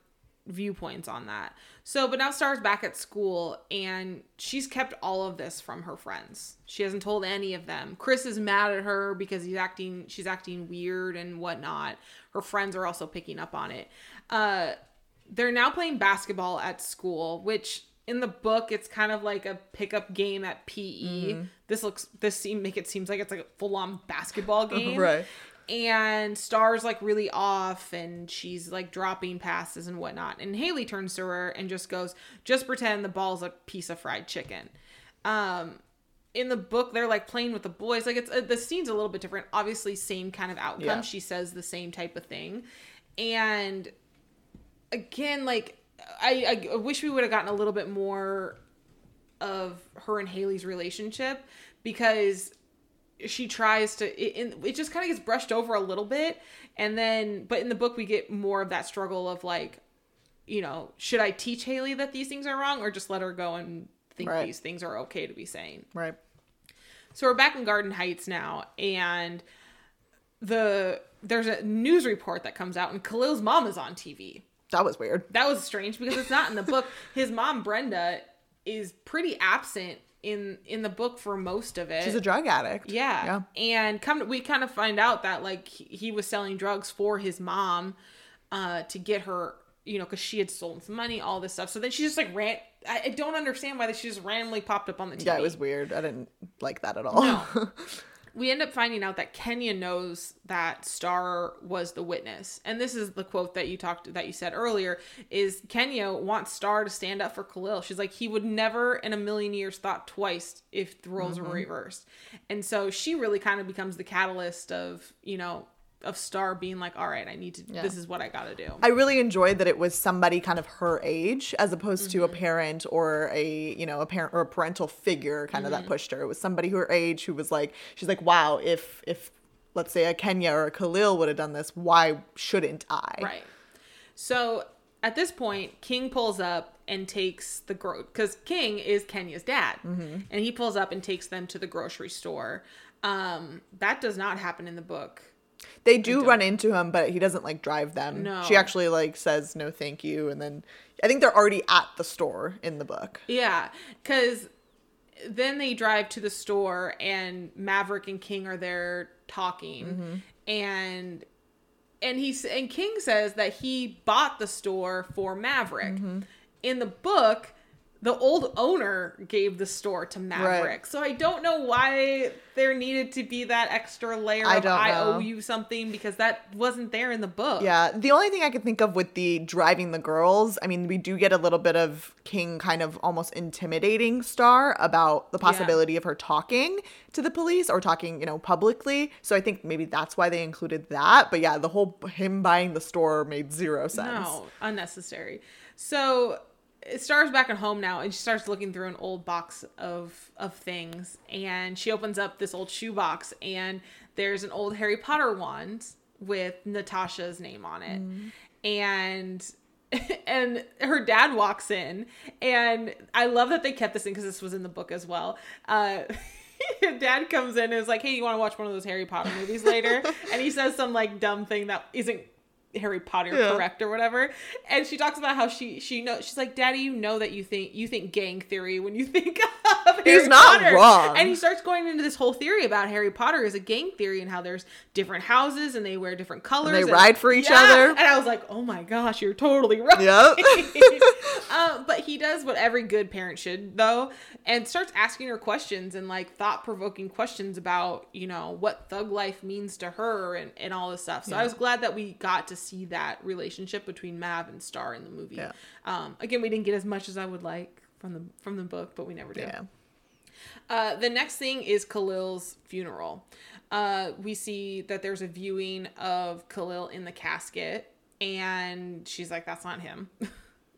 viewpoints on that. So, but now Star's back at school and she's kept all of this from her friends. She hasn't told any of them. Chris is mad at her because he's acting, she's acting weird and whatnot. Her friends are also picking up on it. Uh, they're now playing basketball at school, which in the book, it's kind of like a pickup game at P E. Mm-hmm. This looks, this scene make it seems like it's like a full on basketball game. Right. And Star's like really off and she's like dropping passes and whatnot. And Haley turns to her and just goes, just pretend the ball's a piece of fried chicken. Um, in the book, they're like playing with the boys. Like it's, uh, the scene's a little bit different. Obviously same kind of outcome. Yeah. She says the same type of thing. And again, like I, I wish we would have gotten a little bit more of her and Haley's relationship because she tries to, it, it just kind of gets brushed over a little bit. And then, but in the book, we get more of that struggle of like, you know, should I teach Haley that these things are wrong or just let her go and think right. these things are okay to be saying? Right. So we're back in Garden Heights now. And the, there's a news report that comes out and Khalil's mom is on T V. That was weird. That was strange because it's not in the book. His mom, Brenda, is pretty absent in in the book for most of it. She's a drug addict. Yeah. yeah. And come to, we kind of find out that like he, he was selling drugs for his mom uh to get her you know, because she had stolen some money, all this stuff. So then she just like ran. I, I don't understand why she just randomly popped up on the T V. Yeah, it was weird. I didn't like that at all. No. We end up finding out that Kenya knows that Star was the witness. And this is the quote that you talked, that you said earlier, is Kenya wants Star to stand up for Khalil. She's like, he would never in a million years thought twice if the roles mm-hmm. were reversed. And so she really kind of becomes the catalyst of, you know, of Star being like, all right, I need to, yeah. this is what I got to do. I really enjoyed that it was somebody kind of her age as opposed mm-hmm. to a parent or a, you know, a parent or a parental figure kind mm-hmm. of that pushed her. It was somebody her age who was like, she's like, wow, if, if let's say a Kenya or a Khalil would have done this, why shouldn't I? Right. So at this point, King pulls up and takes the gro- because King is Kenya's dad. Mm-hmm. And he pulls up and takes them to the grocery store. Um, that does not happen in the book. They do run into him, but he doesn't, like, drive them. No. She actually, like, says no thank you. And then I think they're already at the store in the book. Yeah, because then they drive to the store and Maverick and King are there talking. Mm-hmm. And and he's, and King says that he bought the store for Maverick. Mm-hmm. In the book, the old owner gave the store to Maverick. Right. So I don't know why there needed to be that extra layer I of I know. owe you something, because that wasn't there in the book. Yeah. The only thing I could think of with the driving the girls, I mean, we do get a little bit of King kind of almost intimidating Star about the possibility yeah. of her talking to the police or talking, you know, publicly. So I think maybe that's why they included that. But yeah, the whole him buying the store made zero sense. No, unnecessary. So... Star's back at home now, and she starts looking through an old box of of things, and she opens up this old shoebox, and there's an old Harry Potter wand with Natasha's name on it. Mm. And and her dad walks in, and I love that they kept this in because this was in the book as well. Uh Your dad comes in and is like, hey, you want to watch one of those Harry Potter movies later? And he says some like dumb thing that isn't Harry Potter yeah. correct or whatever, and she talks about how she she knows, she's like, daddy, you know that you think you think gang theory when you think of Harry he's not Potter. Wrong. And he starts going into this whole theory about Harry Potter is a gang theory and how there's different houses and they wear different colors and they and, ride for each yeah. other. And I was like, oh my gosh, you're totally right. Yep. uh, but he does what every good parent should though, and starts asking her questions and like thought-provoking questions about, you know, what thug life means to her and, and all this stuff. So yeah. I was glad that we got to see that relationship between Mav and Star in the movie. Yeah. Um, again, we didn't get as much as I would like from the from the book, but we never did. Yeah. Uh, the next thing is Khalil's funeral. Uh, we see that there's a viewing of Khalil in the casket, and she's like, "That's not him."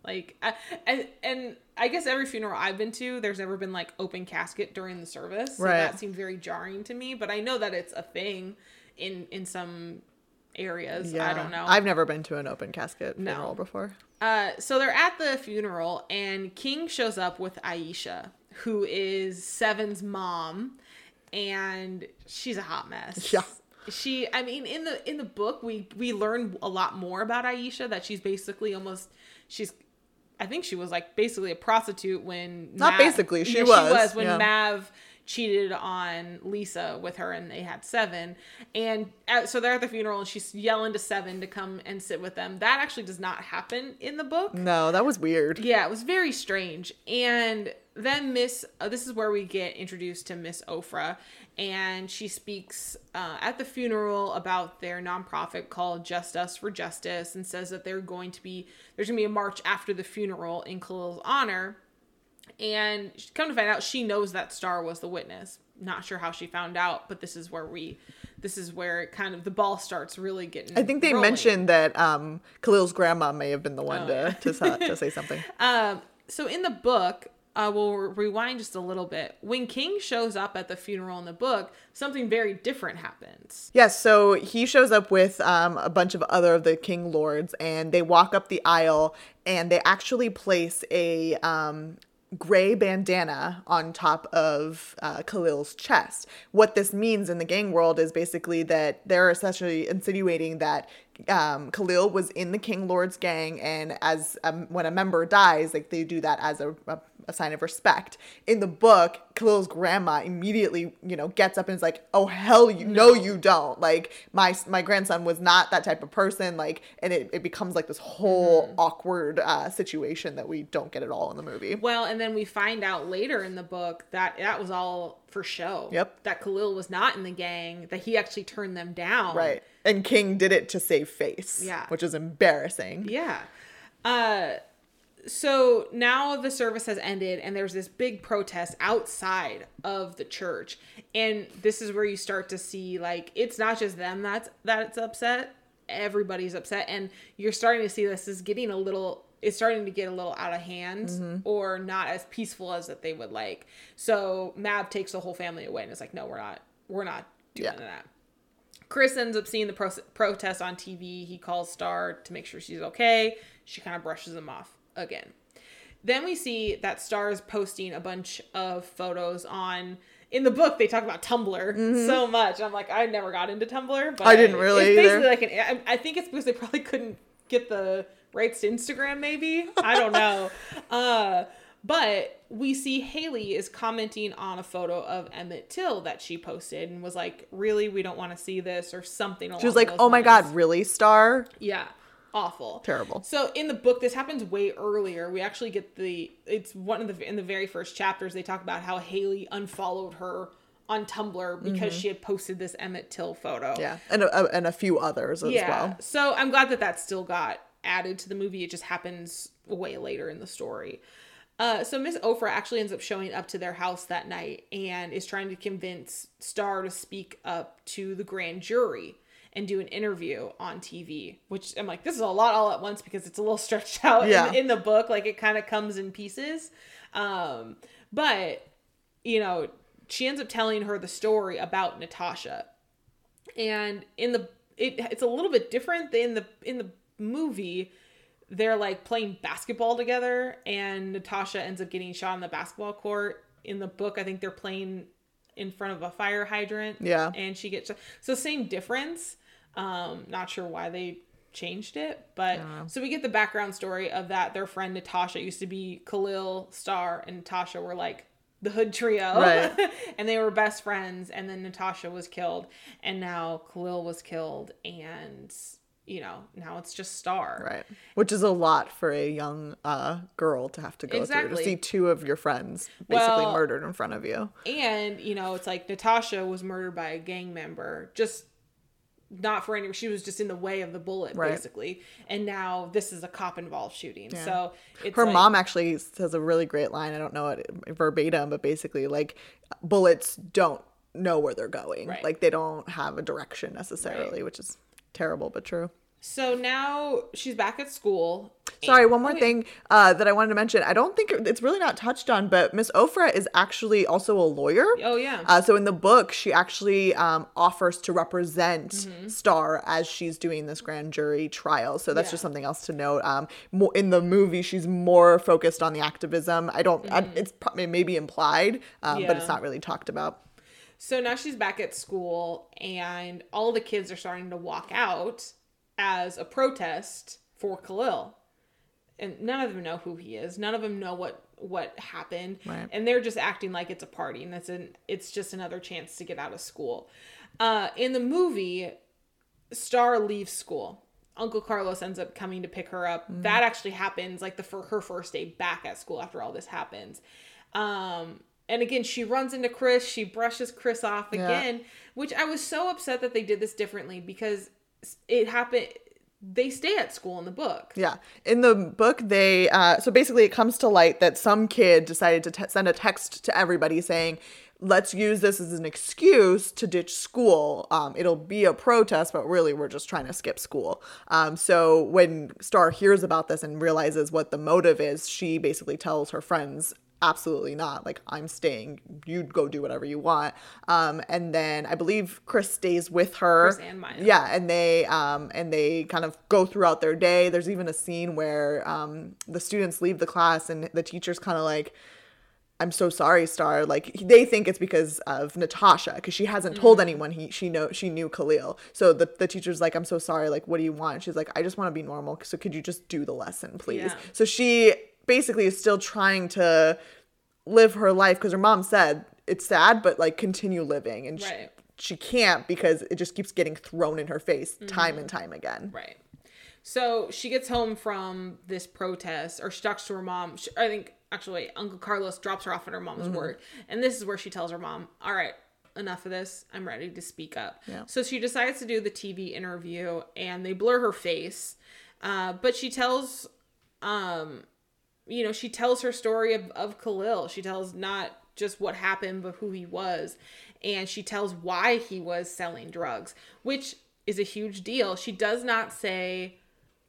Like, I, I, and I guess every funeral I've been to, there's never been like open casket during the service. So right. That seemed very jarring to me, but I know that it's a thing in in some areas. Yeah. I don't know. I've never been to an open casket funeral no. before. Uh, so they're at the funeral and King shows up with Aisha, who is Seven's mom, and she's a hot mess. Yeah. She, I mean, in the, in the book, we, we learn a lot more about Aisha, that she's basically almost, she's, I think she was like basically a prostitute when not Mav, basically she, yeah, was. she was when yeah. Mav cheated on Lisa with her and they had Seven, and at, so they're at the funeral and she's yelling to Seven to come and sit with them. That actually does not happen in the book. No, that was weird. Yeah, it was very strange. And then Miss, uh, this is where we get introduced to Miss Ofra, and she speaks uh, at the funeral about their nonprofit called Just Us for Justice, and says that they're going to be, there's going to be a march after the funeral in Khalil's honor. And come to find out, she knows that Star was the witness. Not sure how she found out, but this is where we, this is where kind of the ball starts really getting I think they rolling. Mentioned that um, Khalil's grandma may have been the one oh, to, yeah. to, to say something. um, so in the book, uh, we'll rewind just a little bit. When King shows up at the funeral in the book, something very different happens. Yes, yeah, so he shows up with um, a bunch of other of the King lords, and they walk up the aisle, and they actually place a... Um, gray bandana on top of uh, Khalil's chest. What this means in the gang world is basically that they're essentially insinuating that um, Khalil was in the King Lord's gang, and as um, when a member dies, like they do that as a, a a sign of respect. In the book, Khalil's grandma immediately, you know, gets up and is like, oh, hell, you no, no you don't. Like, my my grandson was not that type of person. Like, and it, it becomes like this whole mm-hmm. awkward uh, situation that we don't get at all in the movie. Well, and then we find out later in the book that that was all for show. Yep. That Khalil was not in the gang, that he actually turned them down. Right. And King did it to save face. Yeah. Which is embarrassing. Yeah. Uh, so now the service has ended and there's this big protest outside of the church. And this is where you start to see, like, it's not just them that's, that's upset. Everybody's upset. And you're starting to see this is getting a little, it's starting to get a little out of hand mm-hmm. or not as peaceful as that they would like. So Mab takes the whole family away and is like, no, we're not, we're not doing yeah. that. Chris ends up seeing the pro- protest on T V. He calls Star to make sure she's okay. She kind of brushes him off again. Then we see that Star is posting a bunch of photos on... In the book, they talk about Tumblr mm-hmm. so much. I'm like, I never got into Tumblr. But I didn't really it's basically either. Like an, I think it's because they probably couldn't get the rights to Instagram, maybe. I don't know. uh, but we see Haley is commenting on a photo of Emmett Till that she posted and was like, really? We don't want to see this or something along those lines. She was like, oh my God, really, Star? Yeah. Awful. Terrible. So in the book, this happens way earlier. We actually get the, it's one of the, in the very first chapters, they talk about how Haley unfollowed her on Tumblr because mm-hmm. she had posted this Emmett Till photo. Yeah. And a, and a few others as yeah. well. So I'm glad that that still got added to the movie. It just happens way later in the story. Uh, so Miss Ofra actually ends up showing up to their house that night and is trying to convince Star to speak up to the grand jury and do an interview on T V, which I'm like, this is a lot all at once because it's a little stretched out yeah. in, in the book. Like, it kind of comes in pieces. Um, but, you know, she ends up telling her the story about Natasha. And in the, it, it's a little bit different in the, in the movie. They're like playing basketball together and Natasha ends up getting shot on the basketball court. In the book, I think they're playing in front of a fire hydrant. Yeah. And she gets, so same difference. Um, not sure why they changed it, but yeah. So we get the background story of that. Their friend Natasha used to be Khalil, Star, and Natasha were like the hood trio, right. And they were best friends. And then Natasha was killed, and now Khalil was killed, and you know now it's just Star, right? Which is a lot for a young uh, girl to have to go exactly. through to see two of your friends basically well, murdered in front of you. And you know it's like Natasha was murdered by a gang member, just. Not for any, she was just in the way of the bullet, right. basically. And now this is a cop-involved shooting. Yeah. So it's her like, mom actually says a really great line. I don't know it verbatim, but basically, like, bullets don't know where they're going. Right. Like, they don't have a direction necessarily, right. which is terrible but true. So now she's back at school. Sorry, one more oh, thing uh, that I wanted to mention. I don't think it's really not touched on, but Miss Ofra is actually also a lawyer. Oh, yeah. Uh, so in the book, she actually um, offers to represent mm-hmm. Star as she's doing this grand jury trial. So that's yeah. just something else to note. Um, more, in the movie, she's more focused on the activism. I don't, mm-hmm. I, it's probably maybe implied, um, yeah. but it's not really talked about. So now she's back at school and all the kids are starting to walk out as a protest for Khalil. And none of them know who he is. None of them know what, what happened. Right. And they're just acting like it's a party. And that's an, it's just another chance to get out of school. Uh, in the movie, Star leaves school. Uncle Carlos ends up coming to pick her up. Mm. That actually happens like the for her first day back at school after all this happens. Um, and again, she runs into Chris. She brushes Chris off again. Yeah. Which I was so upset that they did this differently because... It happened. They stay at school in the book. Yeah. In the book, they uh, so basically it comes to light that some kid decided to te- send a text to everybody saying, let's use this as an excuse to ditch school. Um, it'll be a protest, but really we're just trying to skip school. Um, so when Star hears about this and realizes what the motive is, she basically tells her friends, absolutely not. Like, I'm staying. You go do whatever you want. Um, and then I believe Chris stays with her. Chris and Maya. Yeah, and they um, and they kind of go throughout their day. There's even a scene where um, the students leave the class and the teacher's kind of like, I'm so sorry, Star. Like, they think it's because of Natasha because she hasn't told mm-hmm. anyone he she know she knew Khalil. So the, the teacher's like, I'm so sorry. Like, what do you want? She's like, I just want to be normal. So could you just do the lesson, please? Yeah. So she basically is still trying to live her life because her mom said it's sad, but like continue living. And right. she, she can't because it just keeps getting thrown in her face mm-hmm. time and time again. Right. So she gets home from this protest, or she talks to her mom. She, I think actually Uncle Carlos drops her off at her mom's mm-hmm. work. And this is where she tells her mom, all right, enough of this. I'm ready to speak up. Yeah. So she decides to do the T V interview and they blur her face. Uh, but she tells, um, you know, she tells her story of, of Khalil. She tells not just what happened, but who he was. And she tells why he was selling drugs, which is a huge deal. She does not say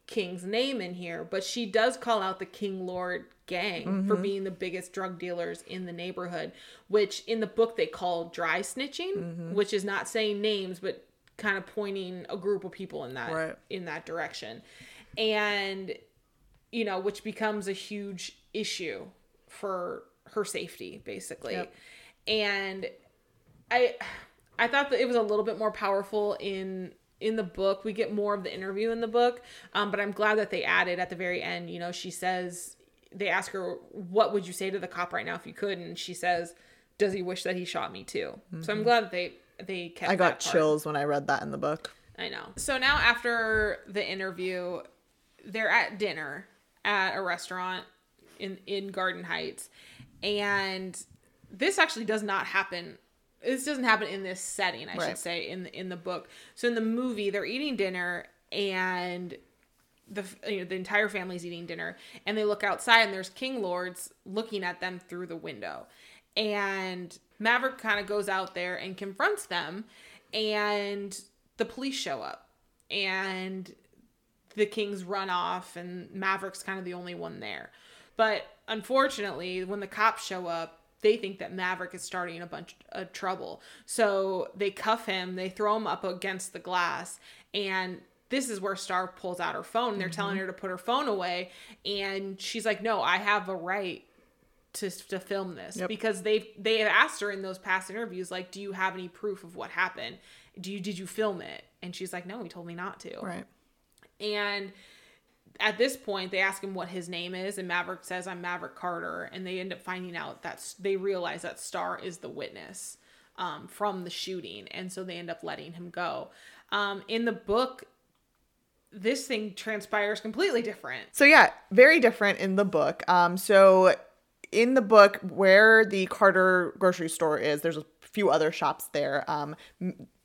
King's name in here, but she does call out the King Lord gang mm-hmm. for being the biggest drug dealers in the neighborhood, which in the book they call dry snitching, mm-hmm. which is not saying names, but kind of pointing a group of people in that right. in that direction. And, you know, which becomes a huge issue for her safety, basically. Yep. And I I thought that it was a little bit more powerful in in the book. We get more of the interview in the book, um, but I'm glad that they added at the very end, you know, she says, they ask her, what would you say to the cop right now if you could? And she says, does he wish that he shot me too? Mm-hmm. So I'm glad that they, they kept I got that chills when I read that in the book. I know. So now after the interview, they're at dinner at a restaurant in, in Garden Heights. And this actually does not happen. This doesn't happen in this setting, I right. should say, in the, in the book. So in the movie, they're eating dinner and the you know, the entire family's eating dinner. And they look outside and there's King Lords looking at them through the window. And Maverick kind of goes out there and confronts them. And the police show up. And the Kings run off and Maverick's kind of the only one there. But unfortunately, when the cops show up, they think that Maverick is starting a bunch of trouble. So they cuff him, they throw him up against the glass, and this is where Star pulls out her phone. And they're mm-hmm. telling her to put her phone away, and she's like, no, I have a right to to film this. Yep. Because they've they have asked her in those past interviews, like, do you have any proof of what happened? Do you did you film it? And she's like, no, he told me not to. Right. And at this point, they ask him what his name is, and Maverick says, I'm Maverick Carter. And they end up finding out that they realize that Star is the witness um, from the shooting. And so they end up letting him go. Um, in the book, this thing transpires completely different. So yeah, very different in the book. Um, so in the book, where the Carter grocery store is, there's a few other shops there. Um,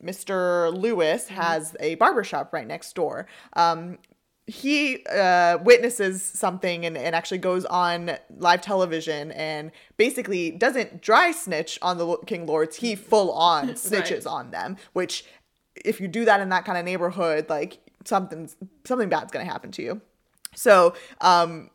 Mister Lewis has a barbershop right next door. Um He uh, witnesses something and, and actually goes on live television and basically doesn't dry snitch on the King Lords. He full on snitches right. on them, which if you do that in that kind of neighborhood, like something's, something bad's going to happen to you. So um,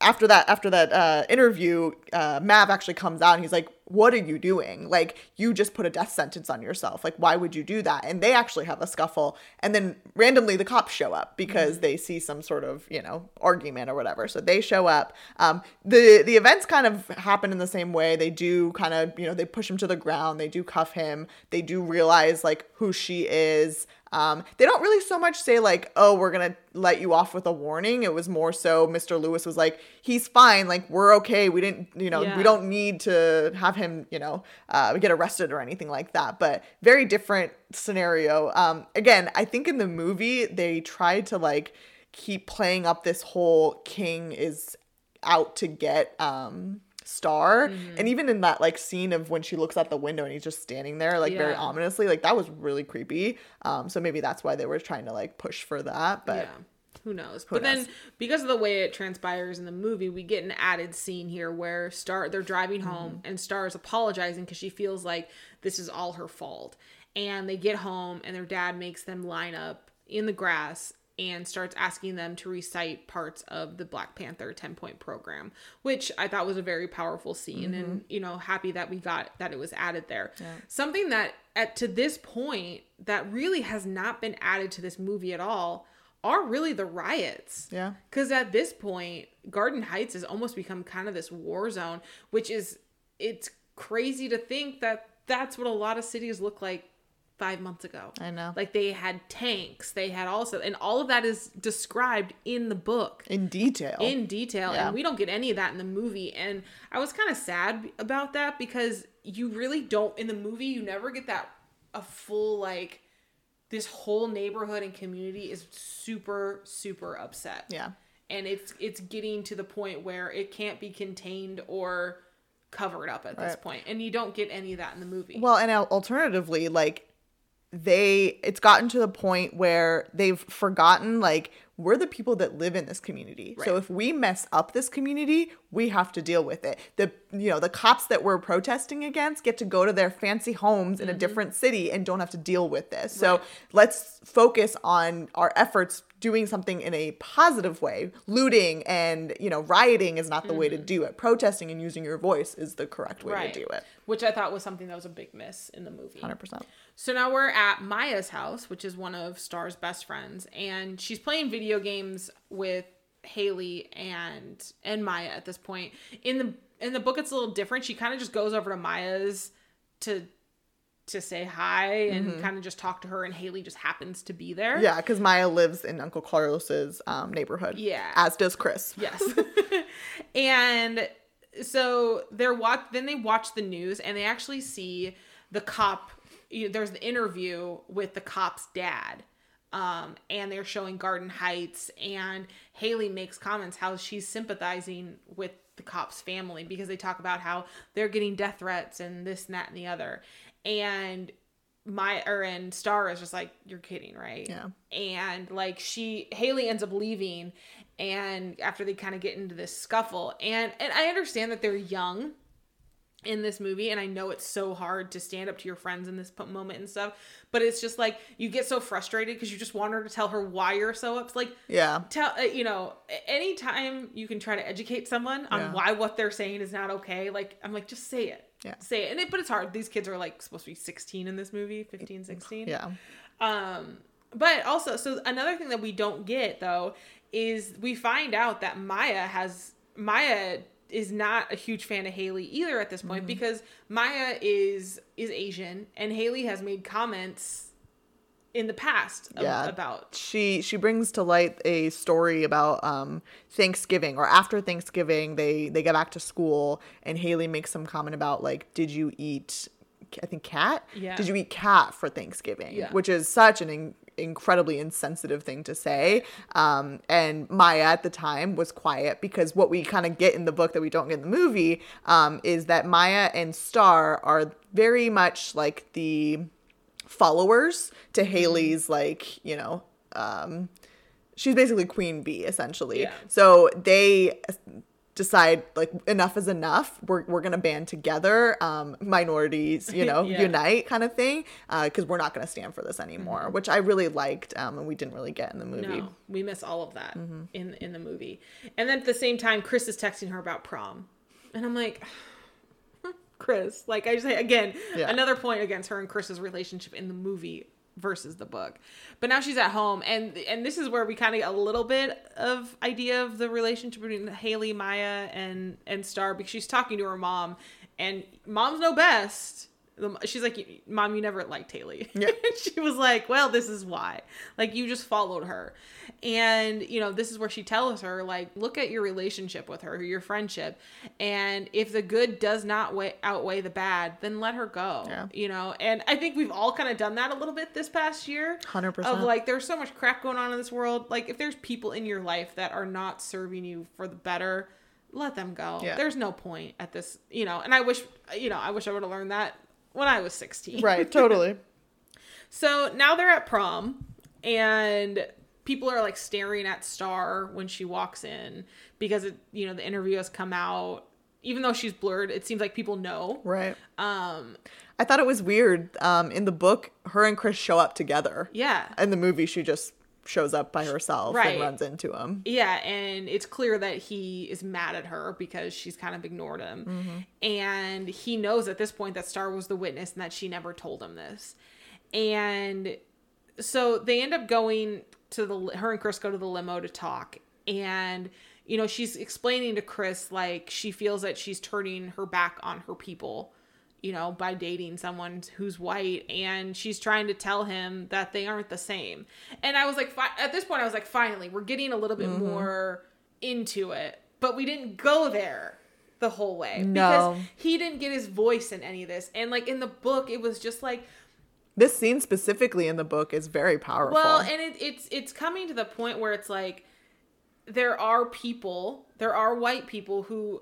after that, after that uh, interview, uh, Mav actually comes out and he's like, what are you doing? Like, you just put a death sentence on yourself. Like, why would you do that? And they actually have a scuffle. And then randomly the cops show up because mm-hmm. they see some sort of, you know, argument or whatever. So they show up. Um, the, the events kind of happen in the same way. They do kind of, you know, they push him to the ground. They do cuff him. They do realize, like, who she is. Um, they don't really so much say, like, oh, we're going to let you off with a warning. It was more so Mister Lewis was like, he's fine. Like, we're okay. We didn't, you know, yeah. we don't need to have him, you know, uh, get arrested or anything like that. But very different scenario. Um, again, I think in the movie, they tried to, like, keep playing up this whole King is out to get um, Star. Mm-hmm. And even in that, like, scene of when she looks out the window and he's just standing there, like, yeah. very ominously, like, that was really creepy. Um, so maybe that's why they were trying to, like, push for that. But yeah. Who knows? Who but knows? Then because of the way it transpires in the movie, we get an added scene here where Star, they're driving home mm-hmm. and Star is apologizing because she feels like this is all her fault. And they get home and their dad makes them line up in the grass and starts asking them to recite parts of the Black Panther ten-point program, which I thought was a very powerful scene. Mm-hmm. And, you know, happy that we got that it was added there. Yeah. Something that at to this point that really has not been added to this movie at all are really the riots. Yeah. Because at this point, Garden Heights has almost become kind of this war zone, which is, it's crazy to think that that's what a lot of cities look like five months ago. I know. Like, they had tanks. They had also... And all of that is described in the book. In detail. In detail. Yeah. And we don't get any of that in the movie. And I was kind of sad about that because you really don't... In the movie, you never get that... A full, like... This whole neighborhood and community is super, super upset. Yeah. And it's it's getting to the point where it can't be contained or covered up at right. this point. And you don't get any of that in the movie. Well, and alternatively, like, they, it's gotten to the point where they've forgotten, like, we're the people that live in this community. Right. So if we mess up this community, we have to deal with it. The, you know, the cops that we're protesting against get to go to their fancy homes in mm-hmm. a different city and don't have to deal with this. So right. let's focus on our efforts doing something in a positive way. Looting and, you know, rioting is not the mm-hmm. way to do it. Protesting and using your voice is the correct way right. to do it. Which I thought was something that was a big miss in the movie. one hundred percent. So now we're at Maya's house, which is one of Star's best friends, and she's playing video games with Haley and and Maya at this point. In the in the book it's a little different. She kind of just goes over to Maya's to to say hi and mm-hmm. kind of just talk to her, and Haley just happens to be there. Yeah, because Maya lives in Uncle Carlos's um, neighborhood. Yeah. As does Chris. Yes. And so they're watch then they watch the news and they actually see the cop, you know, there's an interview with the cop's dad. Um, and they're showing Garden Heights, and Haley makes comments how she's sympathizing with the cop's family because they talk about how they're getting death threats and this and that and the other. And my, or and Star is just like, you're kidding, right? Yeah. And like she, Haley ends up leaving, and after they kind of get into this scuffle, and, and I understand that they're young in this movie, and I know it's so hard to stand up to your friends in this moment and stuff, but it's just like you get so frustrated because you just want her to tell her why you're so upset. Like, yeah, tell you know, anytime you can try to educate someone on yeah. why what they're saying is not okay. Like, I'm like, just say it, yeah, say it. And it, but it's hard. These kids are like supposed to be sixteen in this movie, fifteen, sixteen. Yeah. Um, but also, so another thing that we don't get though is we find out that Maya has Maya. is not a huge fan of Haley either at this point mm-hmm. because Maya is is Asian and Haley has made comments in the past ab- yeah. about she she brings to light a story about um Thanksgiving or after Thanksgiving they they get back to school and Haley makes some comment about like, did you eat I think cat yeah. did you eat cat for Thanksgiving yeah. which is such an in- incredibly insensitive thing to say. Um, and Maya at the time was quiet because what we kind of get in the book that we don't get in the movie um, is that Maya and Star are very much like the followers to Haley's, like, you know, um, she's basically Queen Bee essentially. Yeah. So they decide like enough is enough. We're we're gonna band together, um, minorities, you know, yeah. unite kind of thing, because uh, we're not gonna stand for this anymore. Mm-hmm. Which I really liked, um, and we didn't really get in the movie. No, we miss all of that mm-hmm. in in the movie. And then at the same time, Chris is texting her about prom, and I'm like, Chris, like I just again yeah. another point against her and Chris's relationship in the movie versus the book. But now she's at home, and and this is where we kind of get a little bit of idea of the relationship between Haley, Maya, and and Star, because she's talking to her mom, and mom's no best. She's like, Mom, you never liked Haley. Yeah. She was like, well, this is why. Like, you just followed her. And, you know, this is where she tells her, like, look at your relationship with her, your friendship. And if the good does not weigh, outweigh the bad, then let her go. Yeah. You know, and I think we've all kind of done that a little bit this past year. one hundred percent. Of like, there's so much crap going on in this world. Like, if there's people in your life that are not serving you for the better, let them go. Yeah. There's no point at this, you know, and I wish, you know, I wish I would have learned that when I was sixteen. Right, totally. So now they're at prom, and people are like staring at Star when she walks in because, it, you know, the interview has come out. Even though she's blurred, it seems like people know. Right. Um, I thought it was weird. Um, in the book, her and Chris show up together. Yeah. In the movie, she just shows up by herself right. and runs into him. Yeah, and it's clear that he is mad at her because she's kind of ignored him. Mm-hmm. And he knows at this point that Star was the witness and that she never told him this. And so they end up going to the... Her and Chris go to the limo to talk. And, you know, she's explaining to Chris, like, she feels that she's turning her back on her people, you know, by dating someone who's white, and she's trying to tell him that they aren't the same. And I was like, fi- at this point, I was like, finally, we're getting a little bit mm-hmm. more into it, but we didn't go there the whole way. No. Because he didn't get his voice in any of this. And like in the book, it was just like, this scene specifically in the book is very powerful. Well, and it, it's it's coming to the point where it's like, there are people, there are white people who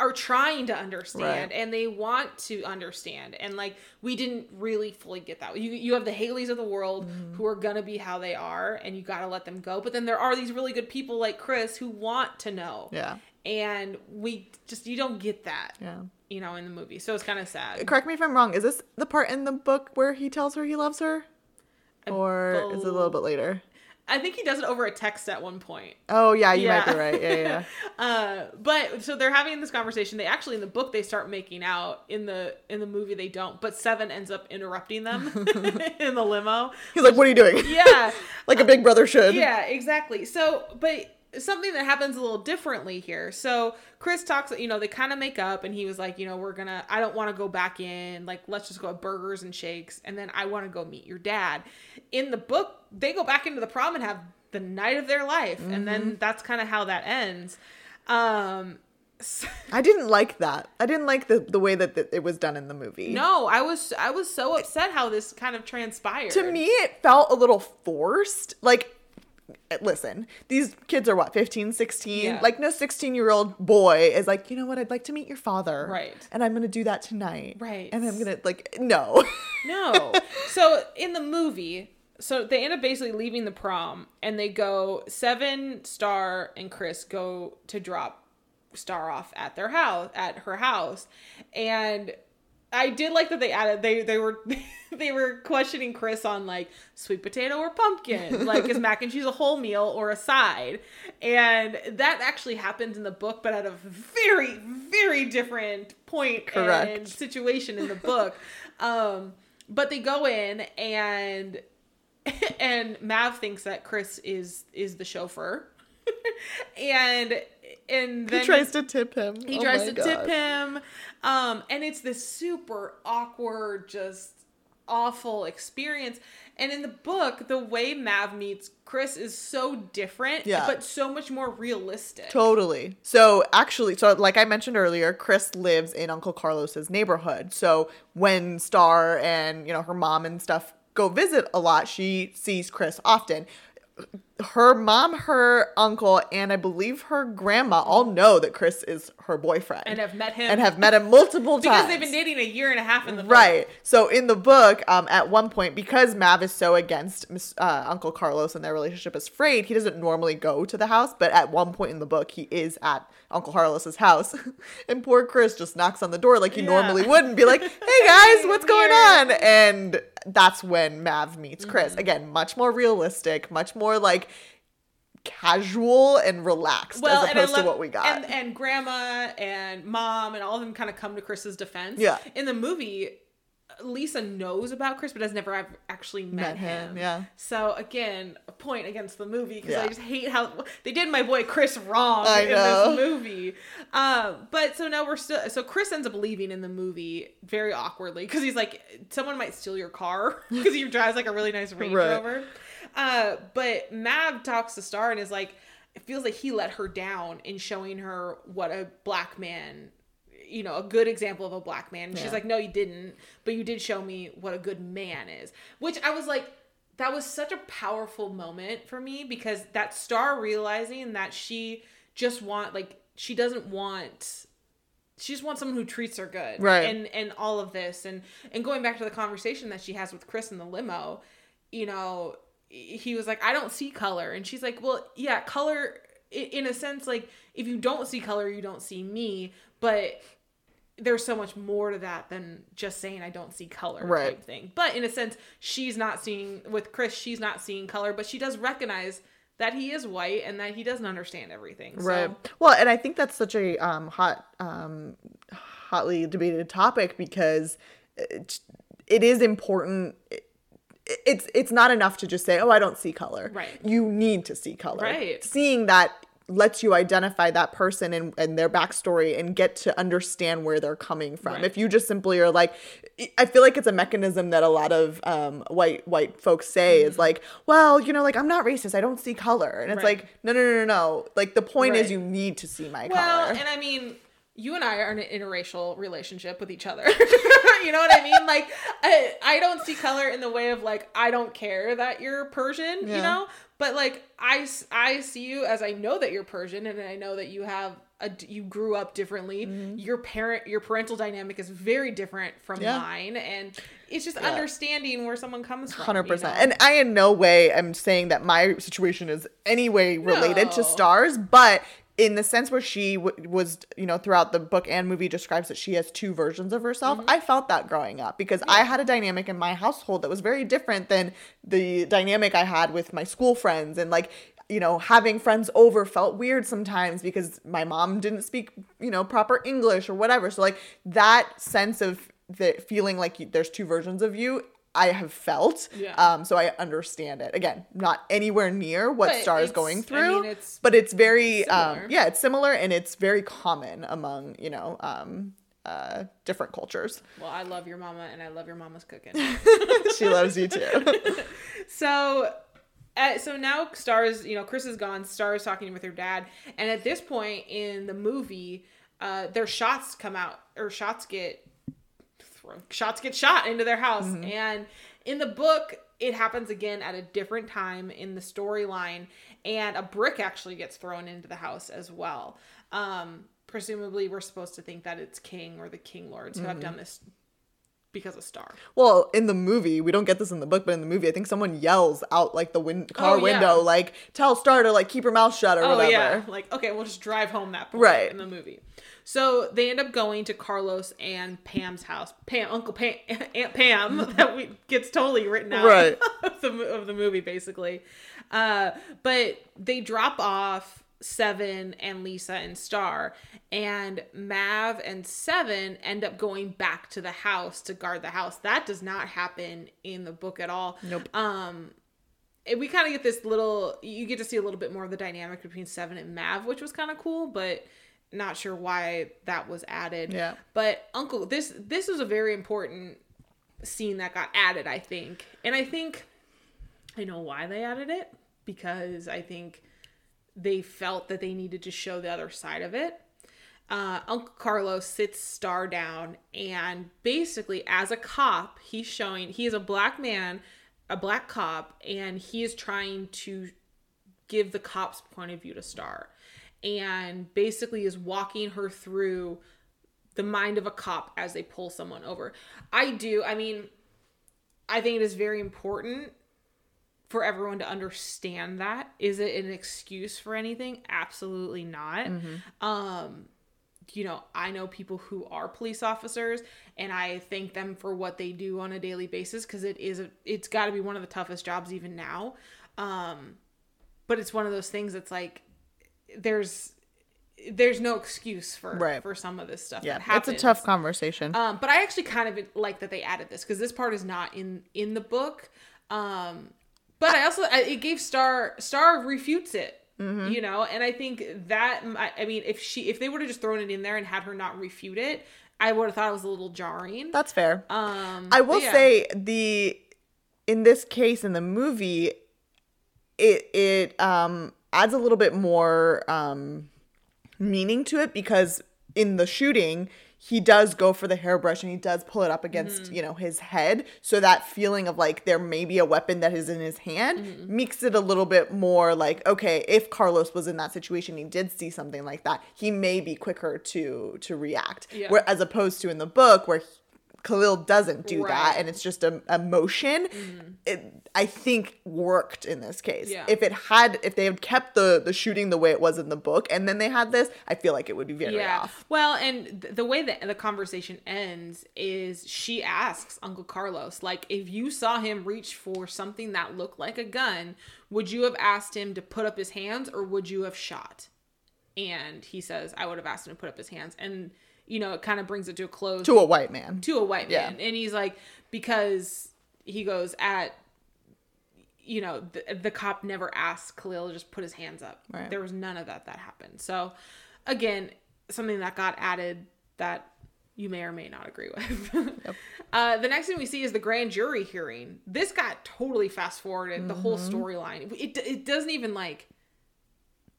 are trying to understand, right. and they want to understand. And like, we didn't really fully get that. You you have the Haleys of the world mm-hmm. who are going to be how they are, and you got to let them go. But then there are these really good people like Chris who want to know. Yeah. And we just, you don't get that. Yeah. You know, in the movie. So it's kind of sad. Correct me if I'm wrong. Is this the part in the book where he tells her he loves her? Or bel- is it a little bit later? I think he does it over a text at one point. Oh, yeah. You yeah. might be right. Yeah, yeah. uh, but so they're having this conversation. They actually, in the book, they start making out. In the in the movie, they don't. But Seven ends up interrupting them in the limo. He's like, what are you doing? Yeah. Like a big brother should. Yeah, exactly. So, but... something that happens a little differently here. So Chris talks, you know, they kind of make up, and he was like, you know, we're gonna, I don't want to go back in. Like, let's just go have burgers and shakes. And then I want to go meet your dad. In the book, they go back into the prom and have the night of their life. Mm-hmm. And then that's kind of how that ends. Um, so I didn't like that. I didn't like the, the way that the, it was done in the movie. No, I was, I was so upset how this kind of transpired. To me, it felt a little forced. Like, listen, these kids are what, fifteen, sixteen? Yeah. Like, no sixteen-year-old boy is like, you know what, I'd like to meet your father. Right. And I'm going to do that tonight. Right. And I'm going to, like, no. No. So, in the movie, so they end up basically leaving the prom, and they go, Seven, Star, and Chris go to drop Star off at their house, at her house, and... I did like that they added, they, they were they were questioning Chris on, like, sweet potato or pumpkin. Like, is mac and cheese a whole meal or a side? And that actually happens in the book, but at a very, very different point Correct. and situation in the book. Um, but they go in, and and Mav thinks that Chris is is the chauffeur. and... And then he tries to tip him. He oh tries to God. tip him. Um, and it's this super awkward, just awful experience. And in the book, the way Mav meets Chris is so different, yeah. but so much more realistic. Totally. So actually, so like I mentioned earlier, Chris lives in Uncle Carlos's neighborhood. So when Star and, you know, her mom and stuff go visit a lot, she sees Chris often. Her mom, her uncle, and I believe her grandma all know that Chris is her boyfriend. And have met him. And have met him multiple because times. Because they've been dating a year and a half in the book. Right. So in the book, um, at one point, because Mav is so against uh, Uncle Carlos and their relationship is frayed, he doesn't normally go to the house. But at one point in the book, he is at Uncle Carlos's house. And poor Chris just knocks on the door like he yeah. normally would and be like, hey, guys, what's going on? And... that's when Mav meets Chris. Mm-hmm. Again, much more realistic, much more like casual and relaxed well, as opposed love, to what we got. And, and grandma and mom and all of them kind of come to Chris's defense. Yeah. In the movie, Lisa knows about Chris, but has never actually met, met him. him. Yeah. So again, a point against the movie because yeah. I just hate how they did my boy Chris wrong I in know. this movie. Uh, but so now we're still, so Chris ends up leaving in the movie very awkwardly because he's like, someone might steal your car because he drives like a really nice Range right. Rover. Uh, but Mav talks to Star and is like, it feels like he let her down in showing her what a black man you know, a good example of a black man. And yeah. she's like, no, you didn't, but you did show me what a good man is, which I was like, that was such a powerful moment for me because that Star realizing that she just want, like, she doesn't want, she just wants someone who treats her good. Right. And, and all of this and, and going back to the conversation that she has with Chris in the limo, you know, he was like, I don't see color. And she's like, well, yeah, color in a sense, like if you don't see color, you don't see me, but there's so much more to that than just saying I don't see color right. type thing. But in a sense, she's not seeing, with Chris, she's not seeing color, but she does recognize that he is white and that he doesn't understand everything. Right. So. Well, and I think that's such a um, hot, um, hotly debated topic because it, it is important. It, it's it's not enough to just say, oh, I don't see color. Right. You need to see color. Right. Seeing that lets you identify that person and, and their backstory and get to understand where they're coming from. Right. If you just simply are like, I feel like it's a mechanism that a lot of um, white white folks say mm-hmm. is like, well, you know, like, I'm not racist. I don't see color. And it's right. like, no, no, no, no, no. Like, the point right. is you need to see my well, color. Well, and I mean, you and I are in an interracial relationship with each other. You know what I mean? Like, I, I don't see color in the way of like, I don't care that you're Persian, yeah. you know? But like, I, I see you as I know that you're Persian, and I know that you have a, you grew up differently. Mm-hmm. Your parent, your parental dynamic is very different from yeah. mine. And it's just yeah. understanding where someone comes from. one hundred percent. You know? And I in no way am saying that my situation is any way related no. to Star's, but in the sense where she w- was, you know, throughout the book and movie describes that she has two versions of herself. Mm-hmm. I felt that growing up because yeah. I had a dynamic in my household that was very different than the dynamic I had with my school friends. And like, you know, having friends over felt weird sometimes because my mom didn't speak, you know, proper English or whatever. So like that sense of the feeling like you, there's two versions of you, I have felt, yeah. um, so I understand it. Again, not anywhere near what but Star is going through, I mean, it's but it's very, um, yeah, it's similar, and it's very common among, you know, um, uh, different cultures. Well, I love your mama, and I love your mama's cooking. She loves you too. So, uh, so now Star's, you know, Chris is gone. Star is talking with her dad, and at this point in the movie, uh, their shots come out, or shots get. Shots get shot into their house. Mm-hmm. And in the book, it happens again at a different time in the storyline. And a brick actually gets thrown into the house as well. Um, presumably, we're supposed to think that it's King or the King Lords who mm-hmm. have done this because of Star. Well, in the movie, we don't get this in the book, but in the movie, I think someone yells out like the win- car oh, yeah. window, like, tell Star to like keep her mouth shut or oh, whatever. Yeah. Like, okay, we'll just drive home that point right. in the movie. So they end up going to Carlos and Pam's house. Pam, Uncle Pam, Aunt Pam, that we, gets totally written out right. of, the, of the movie, basically. Uh, but they drop off Seven and Lisa and Star, and Mav and Seven end up going back to the house to guard the house. That does not happen in the book at all. Nope. Um, we kind of get this little, you get to see a little bit more of the dynamic between Seven and Mav, which was kind of cool, but not sure why that was added. Yeah. But Uncle, this, this was a very important scene that got added, I think. And I think I know why they added it, because I think they felt that they needed to show the other side of it. Uh, Uncle Carlos sits Star down, and basically as a cop, he's showing, he is a black man, a black cop, and he is trying to give the cop's point of view to Star, and basically is walking her through the mind of a cop as they pull someone over. I do, I mean, I think it is very important for everyone to understand that. Is it an excuse for anything? Absolutely not. Mm-hmm. Um, you know, I know people who are police officers, and I thank them for what they do on a daily basis, because it is a, it's got to be one of the toughest jobs even now. Um, but it's one of those things that's like, there's there's no excuse for right. for some of this stuff yeah. that happens. It's a tough conversation. Um, but I actually kind of like that they added this, because this part is not in, in the book. Um But I also, I, it gave Star, Star refutes it, mm-hmm. you know? And I think that, I, I mean, if she, if they would have just thrown it in there and had her not refute it, I would have thought it was a little jarring. That's fair. Um, I will yeah. say the, in this case, in the movie, it, it um, adds a little bit more um, meaning to it, because in the shooting, he does go for the hairbrush and he does pull it up against, mm-hmm. you know, his head. So that feeling of like there may be a weapon that is in his hand mm-hmm. makes it a little bit more like, okay, if Carlos was in that situation, he did see something like that, he may be quicker to to react. Yeah. Where, as opposed to in the book where he, Khalil doesn't do right. that, and it's just a, a motion. Mm-hmm. It, I think, worked in this case. Yeah. If it had, if they had kept the the shooting the way it was in the book, and then they had this, I feel like it would be very yeah. off. Well, and th- the way that the conversation ends is she asks Uncle Carlos, like, if you saw him reach for something that looked like a gun, would you have asked him to put up his hands, or would you have shot? And he says, I would have asked him to put up his hands. And you know, it kind of brings it to a close. To a white man. To a white man. Yeah. And he's like, because he goes at, you know, the, the cop never asked Khalil to just put his hands up. Right. There was none of that that happened. So, again, something that got added that you may or may not agree with. Yep. uh, the next thing we see is the grand jury hearing. This got totally fast-forwarded, mm-hmm. the whole storyline. It, it doesn't even, like...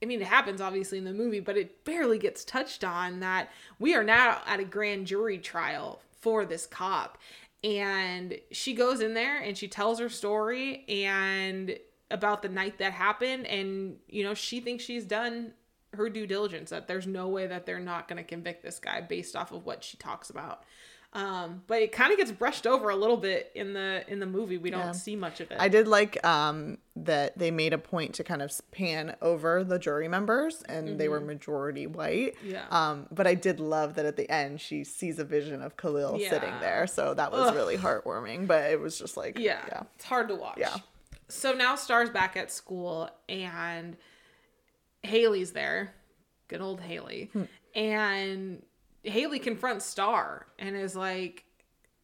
I mean, it happens, obviously, in the movie, but it barely gets touched on that we are now at a grand jury trial for this cop. And she goes in there and she tells her story and about the night that happened. And, you know, she thinks she's done her due diligence, that there's no way that they're not going to convict this guy based off of what she talks about. Um, but it kind of gets brushed over a little bit in the in the movie. We don't yeah. see much of it. I did like um, that they made a point to kind of pan over the jury members, and mm-hmm. they were majority white. Yeah. Um, but I did love that at the end she sees a vision of Khalil yeah. sitting there. So that was Ugh. really heartwarming. But it was just like yeah. yeah, it's hard to watch. Yeah. So now Star's back at school, and Haley's there. Good old Haley, hmm. and. Haley confronts Star and is like,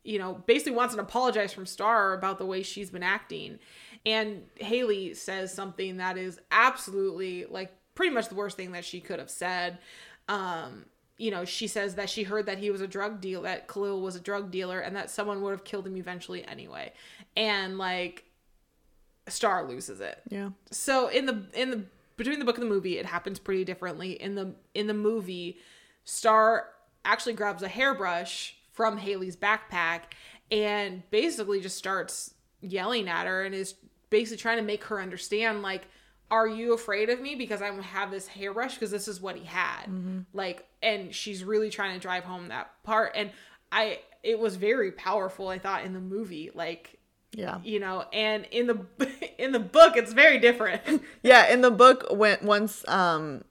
you know, basically wants an apologize from Star about the way she's been acting. And Haley says something that is absolutely, like, pretty much the worst thing that she could have said. Um, you know, she says that she heard that he was a drug deal, that Khalil was a drug dealer, and that someone would have killed him eventually anyway. And, like, Star loses it. Yeah. So in the, in the, between the book and the movie, it happens pretty differently. In the, in the movie, Star actually grabs a hairbrush from Haley's backpack and basically just starts yelling at her and is basically trying to make her understand, like, are you afraid of me because I have this hairbrush? Because this is what he had. Mm-hmm. Like, and she's really trying to drive home that part. And I, it was very powerful, I thought, in the movie. Like, yeah, you know, and in the, in the book, it's very different. Yeah. In the book, when, once, um,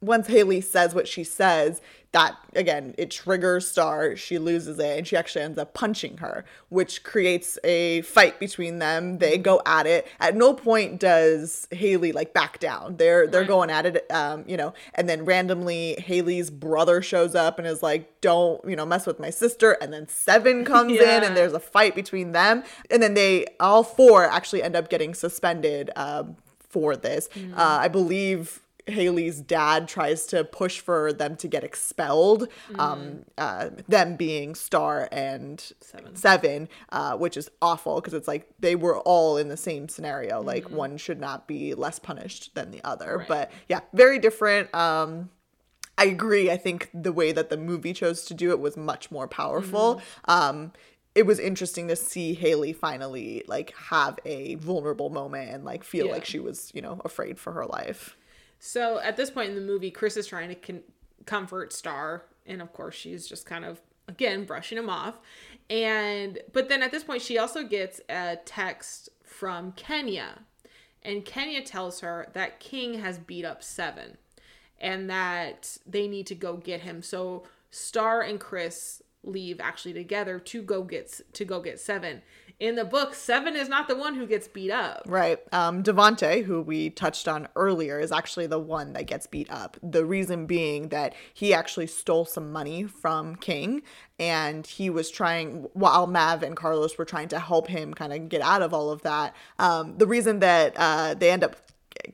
Once Haley says what she says, that, again, it triggers Star. She loses it, and she actually ends up punching her, which creates a fight between them. They go at it. At no point does Haley, like, back down. They're they're going at it, um, you know. And then randomly, Haley's brother shows up and is like, "Don't, you know, mess with my sister." And then Seven comes yeah. in, and there's a fight between them. And then they all four actually end up getting suspended um, for this, mm. uh, I believe. Haley's dad tries to push for them to get expelled, mm-hmm. um, uh, them being Star and Seven, Seven uh, which is awful because it's like they were all in the same scenario. Mm-hmm. Like, one should not be less punished than the other. Right. But yeah, very different. Um, I agree. I think the way that the movie chose to do it was much more powerful. Mm-hmm. Um, it was interesting to see Haley finally, like, have a vulnerable moment and, like, feel yeah. like she was, you know, afraid for her life. So at this point in the movie, Chris is trying to con- comfort Star. And of course, she's just kind of, again, brushing him off. And, but then at this point, she also gets a text from Kenya. And Kenya tells her that King has beat up Seven and that they need to go get him. So Star and Chris leave actually together to go get, to go get Seven. In the book, Seven is not the one who gets beat up. Right. Um, Devante, who we touched on earlier, is actually the one that gets beat up. The reason being that he actually stole some money from King, and he was trying, while Mav and Carlos were trying to help him kind of get out of all of that. Um, the reason that uh, they end up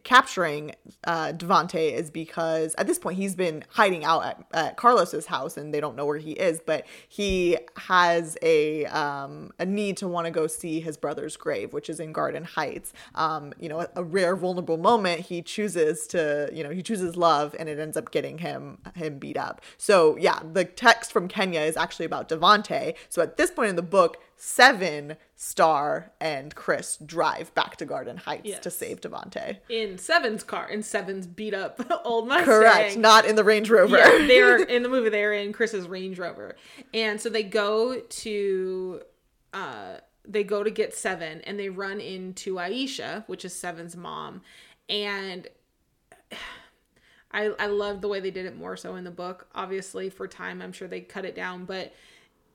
capturing uh, Devante is because at this point he's been hiding out at, at Carlos's house and they don't know where he is, but he has a um, a need to want to go see his brother's grave, which is in Garden Heights. Um, you know, a, a rare vulnerable moment. He chooses to, you know, he chooses love, and it ends up getting him him beat up. So yeah, the text from Kenya is actually about Devante. So at this point in the book, Seven, Star, and Chris drive back to Garden Heights yes. to save Devante. In Seven's car, in Seven's beat up old Mustang. Correct, not in the Range Rover. Yeah, they're in the movie, they're in Chris's Range Rover. And so they go to uh they go to get Seven, and they run into Aisha, which is Seven's mom. And I I love the way they did it more so in the book. Obviously, for time, I'm sure they cut it down, but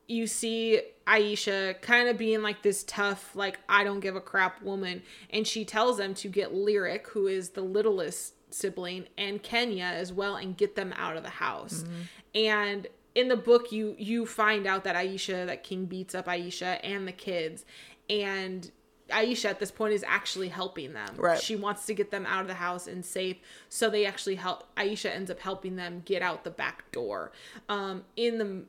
you see Aisha kind of being like this tough, like, I don't give a crap woman. And she tells them to get Lyric, who is the littlest sibling, and Kenya as well, and get them out of the house. Mm-hmm. And in the book, you you find out that Aisha, that King beats up Aisha and the kids. And Aisha at this point is actually helping them. Right. She wants to get them out of the house and safe. So they actually help. Aisha ends up helping them get out the back door. Um, in the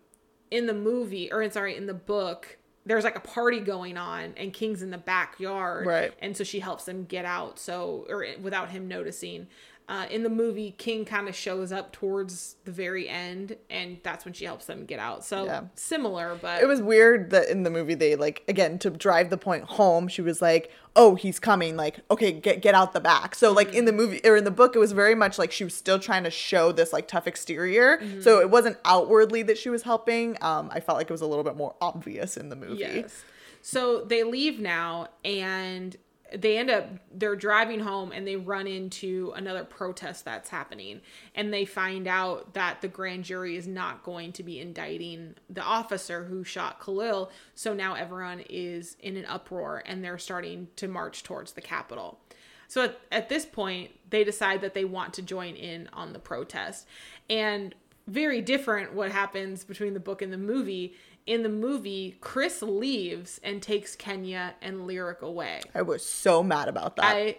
in the movie, or sorry, in the book, there's like a party going on and King's in the backyard. Right. And so she helps them get out. So, or without him noticing. Uh, in the movie, King kind of shows up towards the very end, and that's when she helps them get out. So yeah. Similar, but... It was weird that in the movie they, like, again, to drive the point home, she was like, oh, he's coming. Like, okay, get get out the back. So, like, in the movie, or in the book, it was very much like she was still trying to show this, like, tough exterior. Mm-hmm. So it wasn't outwardly that she was helping. Um, I felt like it was a little bit more obvious in the movie. Yes. So they leave now, and... They end up, they're driving home and they run into another protest that's happening. And they find out that the grand jury is not going to be indicting the officer who shot Khalil. So now everyone is in an uproar and they're starting to march towards the Capitol. So at, at this point, they decide that they want to join in on the protest. And very different what happens between the book and the movie. In the movie, Chris leaves and takes Kenya and Lyric away. I was so mad about that. I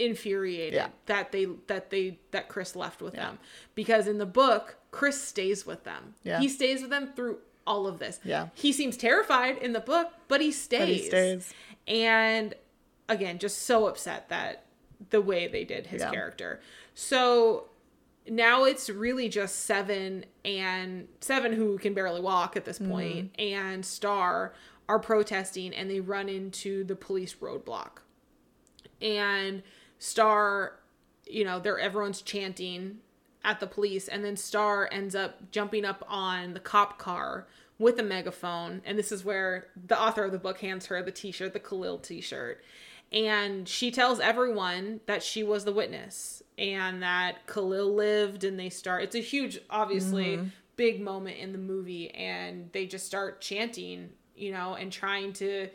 infuriated yeah. that they that they that Chris left with yeah. them, because in the book, Chris stays with them. Yeah. He stays with them through all of this. Yeah. He seems terrified in the book, but he stays. But he stays. And again, just so upset that the way they did his yeah. character. So now it's really just Seven and Seven, who can barely walk at this point, mm-hmm. and Star are protesting, and they run into the police roadblock. And Star, you know, they're everyone's chanting at the police, and then Star ends up jumping up on the cop car with a megaphone. And this is where the author of the book hands her the t-shirt, the Khalil t-shirt. And she tells everyone that she was the witness and that Khalil lived, and they start, it's a huge, obviously, mm-hmm. big moment in the movie, and they just start chanting, you know, and trying to,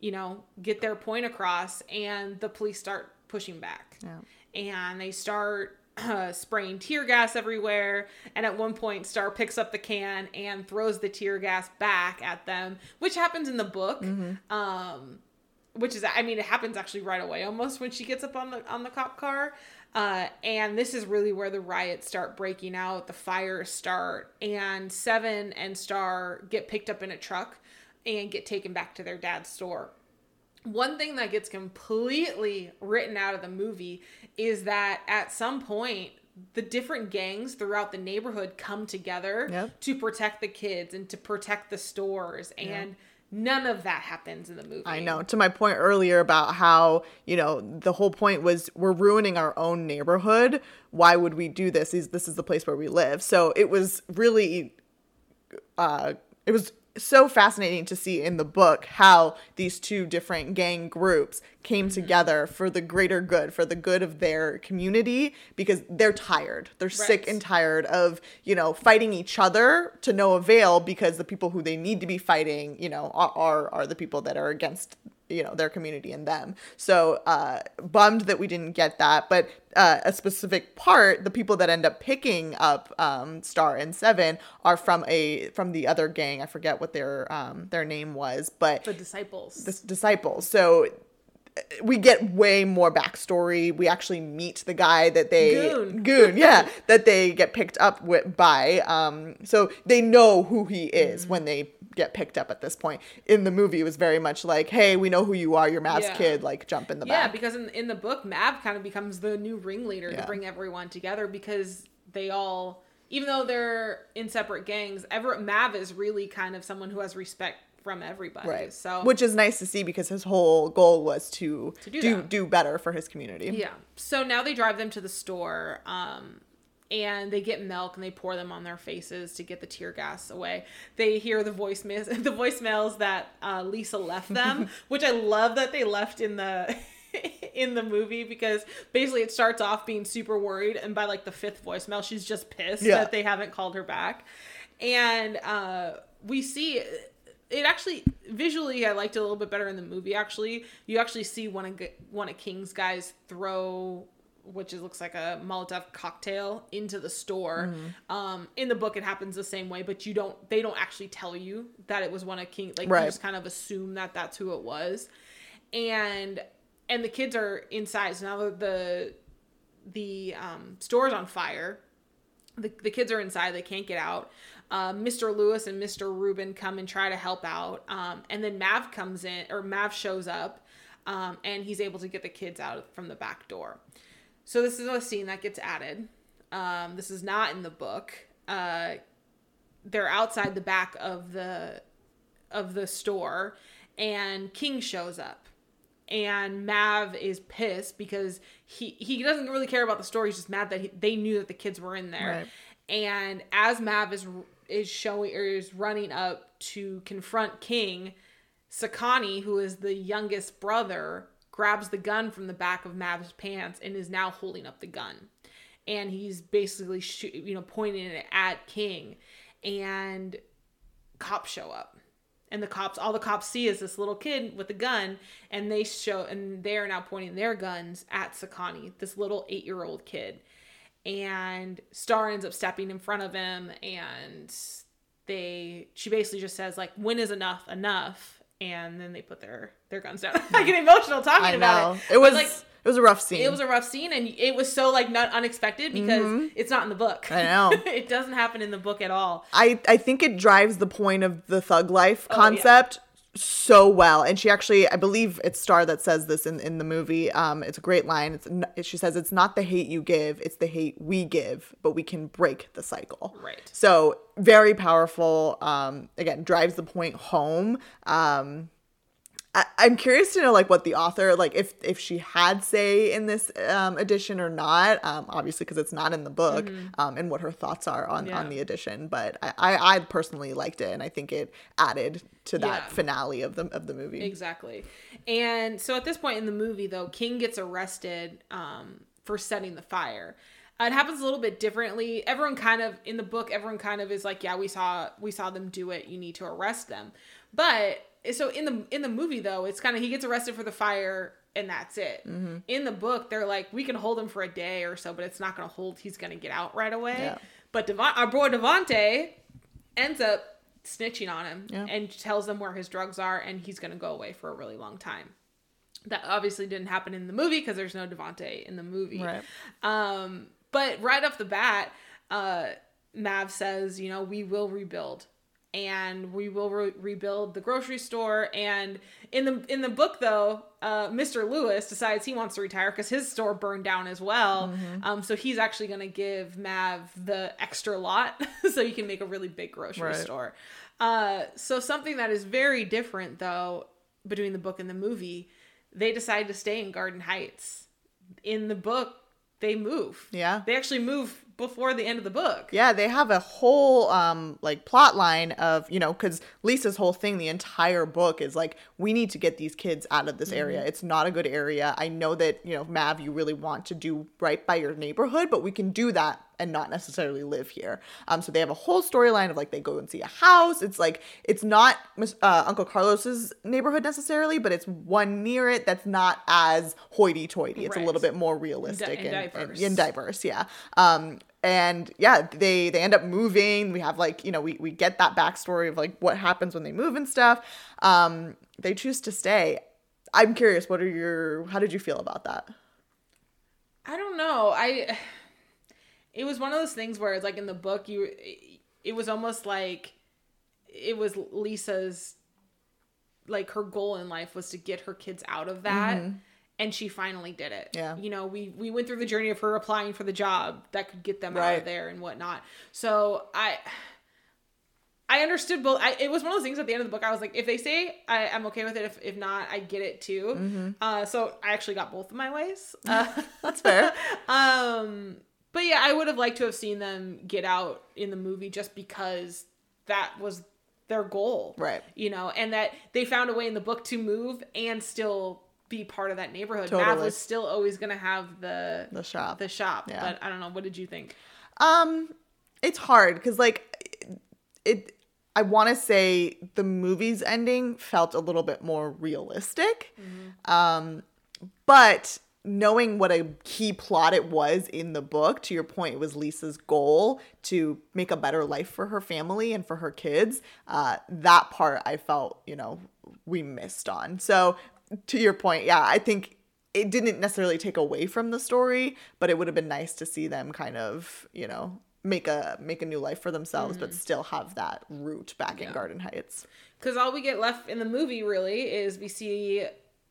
you know, get their point across, and the police start pushing back. Yeah. And they start uh, spraying tear gas everywhere, and at one point, Star picks up the can and throws the tear gas back at them, which happens in the book. Mm-hmm. Um... Which is, I mean, it happens actually right away almost when she gets up on the on the cop car. Uh, and this is really where the riots start breaking out. The fires start. And Seven and Star get picked up in a truck and get taken back to their dad's store. One thing that gets completely written out of the movie is that at some point, the different gangs throughout the neighborhood come together yep. to protect the kids and to protect the stores. And yep. none of that happens in the movie. I know. To my point earlier about how, you know, the whole point was we're ruining our own neighborhood. Why would we do this? This is the place where we live. So it was really, uh, it was so fascinating to see in the book how these two different gang groups came mm-hmm. together for the greater good, for the good of their community, because they're tired. They're right. sick and tired of, you know, fighting each other to no avail, because the people who they need to be fighting, you know, are are, are the people that are against, you know, their community and them. So uh, bummed that we didn't get that. But uh, a specific part, the people that end up picking up um, Star and Seven are from a from the other gang. I forget what their um, their name was, but the disciples. The disciples. So we get way more backstory. We actually meet the guy that they Goon, Goon yeah, that they get picked up with, by. Um, so they know who he is mm-hmm. when they get picked up at this point. In the movie, it was very much like, hey, we know who you are. You're Mav's yeah. kid. Like, jump in the yeah, back. Yeah, because in, in the book, Mav kind of becomes the new ringleader yeah. to bring everyone together, because they all, even though they're in separate gangs, ever Mav is really kind of someone who has respect from everybody. Right. So, which is nice to see, because his whole goal was to, to do, do, do better for his community. Yeah. So now they drive them to the store um, and they get milk and they pour them on their faces to get the tear gas away. They hear the voicemails, the voicemails that uh, Lisa left them, which I love that they left in the... in the movie, because basically it starts off being super worried, and by like the fifth voicemail she's just pissed yeah. that they haven't called her back. And uh, we see... It actually, visually, I liked it a little bit better in the movie, actually. You actually see one of one of King's guys throw, which is, looks like a Molotov cocktail, into the store. Mm-hmm. Um, in the book, it happens the same way, but you don't, they don't actually tell you that it was one of King. Like, right. you just kind of assume that that's who it was. and and the kids are inside. So now that the the um, store's on fire, the the kids are inside. They can't get out. Uh, Mister Lewis and Mister Rubin come and try to help out. Um, and then Mav comes in, or Mav shows up, um, and he's able to get the kids out from the back door. So this is a scene that gets added. Um, this is not in the book. Uh, they're outside the back of the of the store, and King shows up. And Mav is pissed because he, he doesn't really care about the store. He's just mad that he, they knew that the kids were in there. Right. And as Mav is is showing or is running up to confront King, Sakani, who is the youngest brother, grabs the gun from the back of Mav's pants and is now holding up the gun. And he's basically shoot, you know pointing it at King. And cops show up. And the cops, all the cops see is this little kid with a gun, and they show, and they are now pointing their guns at Sakani, this little eight-year-old kid. And Star ends up stepping in front of him, and they, she basically just says, like, when is enough enough? And then they put their, their guns down. I get emotional talking I about know. it. It was like, it was a rough scene. It was a rough scene, and it was so, like, not unexpected because mm-hmm. it's not in the book. I know. It doesn't happen in the book at all. I, I think it drives the point of the thug life concept oh, yeah. so well. And she actually, I believe it's Star that says this in, in the movie. Um, it's a great line. It's, she says, it's not the hate you give, it's the hate we give, but we can break the cycle. Right. So very powerful. Um, again, drives the point home. Um I, I'm curious to know, like, what the author, like, if if she had say in this um, edition or not, um, obviously because it's not in the book, mm-hmm. um, and what her thoughts are on, yeah. on the edition. But I, I, I personally liked it, and I think it added to that yeah. finale of the of the movie. Exactly. And so at this point in the movie, though, King gets arrested um, for setting the fire. It happens a little bit differently. Everyone kind of, in the book, everyone kind of is like, yeah, we saw we saw them do it. You need to arrest them. But... So in the in the movie, though, it's kind of he gets arrested for the fire and that's it. Mm-hmm. In the book, they're like, we can hold him for a day or so, but it's not going to hold. He's going to get out right away. Yeah. But Devon, our boy Devontae ends up snitching on him yeah. and tells them where his drugs are, and he's going to go away for a really long time. That obviously didn't happen in the movie because there's no Devontae in the movie. Right. Um, but right off the bat, uh, Mav says, you know, we will rebuild. And we will re- rebuild the grocery store. And in the in the book, though, uh, Mister Lewis decides he wants to retire because his store burned down as well. Mm-hmm. Um, so he's actually going to give Mav the extra lot so you can make a really big grocery right. store. Uh, so something that is very different, though, between the book and the movie, they decide to stay in Garden Heights. In the book, they move. Yeah. They actually move before the end of the book. Yeah, they have a whole um like plot line of, you know, because Lisa's whole thing, the entire book is like, we need to get these kids out of this mm-hmm. area. It's not a good area. I know that, you know, Mav, you really want to do right by your neighborhood, but we can do that and not necessarily live here. Um, so they have a whole storyline of like, they go and see a house. It's like, it's not uh, Uncle Carlos's neighborhood necessarily, but it's one near it that's not as hoity-toity. It's right. a little bit more realistic D- and, and diverse. And, and diverse, yeah. Um, and yeah, they, they end up moving. We have like, you know, we, we get that backstory of like what happens when they move and stuff. Um, they choose to stay. I'm curious, what are your, how did you feel about that? I don't know. I... It was one of those things where it's like in the book, you, it was almost like it was Lisa's, like her goal in life was to get her kids out of that. Mm-hmm. And she finally did it. Yeah. You know, we, we went through the journey of her applying for the job that could get them right. out of there and whatnot. So I, I understood both. I, it was one of those things at the end of the book. I was like, if they say I, I'm okay with it, if if not, I get it too. Mm-hmm. Uh, so I actually got both of my ways. Uh, That's fair. um, But yeah, I would have liked to have seen them get out in the movie just because that was their goal. Right. You know, and that they found a way in the book to move and still be part of that neighborhood. Totally. Mav was still always going to have the... The shop. The shop. Yeah. But I don't know. What did you think? Um, it's hard because like it... I want to say the movie's ending felt a little bit more realistic. Mm-hmm. Um, but... knowing what a key plot it was in the book, to your point, it was Lisa's goal to make a better life for her family and for her kids. Uh, that part I felt, you know, we missed on. So to your point, yeah, I think it didn't necessarily take away from the story, but it would have been nice to see them kind of, you know, make a make a new life for themselves, mm. but still have that root back yeah. in Garden Heights. Because all we get left in the movie, really, is we see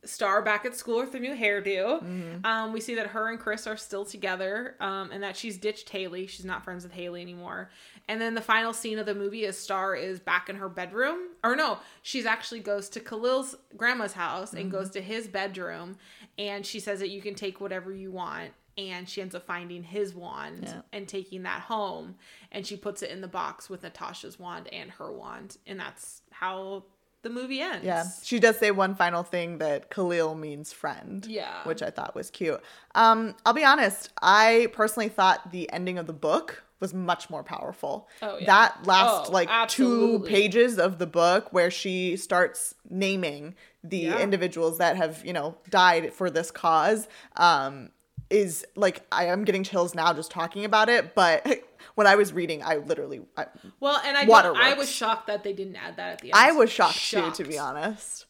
Star back at school with her new hairdo. Mm-hmm. Um, we see that her and Chris are still together, um, and that she's ditched Haley. She's not friends with Haley anymore. And then the final scene of the movie is Star is back in her bedroom. Or no, she's actually goes to Khalil's grandma's house mm-hmm. and goes to his bedroom. And she says that you can take whatever you want. And she ends up finding his wand yeah. and taking that home. And she puts it in the box with Natasha's wand and her wand. And that's how the movie ends. Yeah. She does say one final thing, that Khalil means friend. Yeah. Which I thought was cute. Um, I'll be honest. I personally thought the ending of the book was much more powerful. Oh, yeah. That last oh, like absolutely. two pages of the book where she starts naming the yeah. individuals that have, you know, died for this cause. Um, is like, I am getting chills now just talking about it, but when I was reading, I literally I, well, and I I was shocked that they didn't add that at the end. I was shocked, shocked. too, to be honest.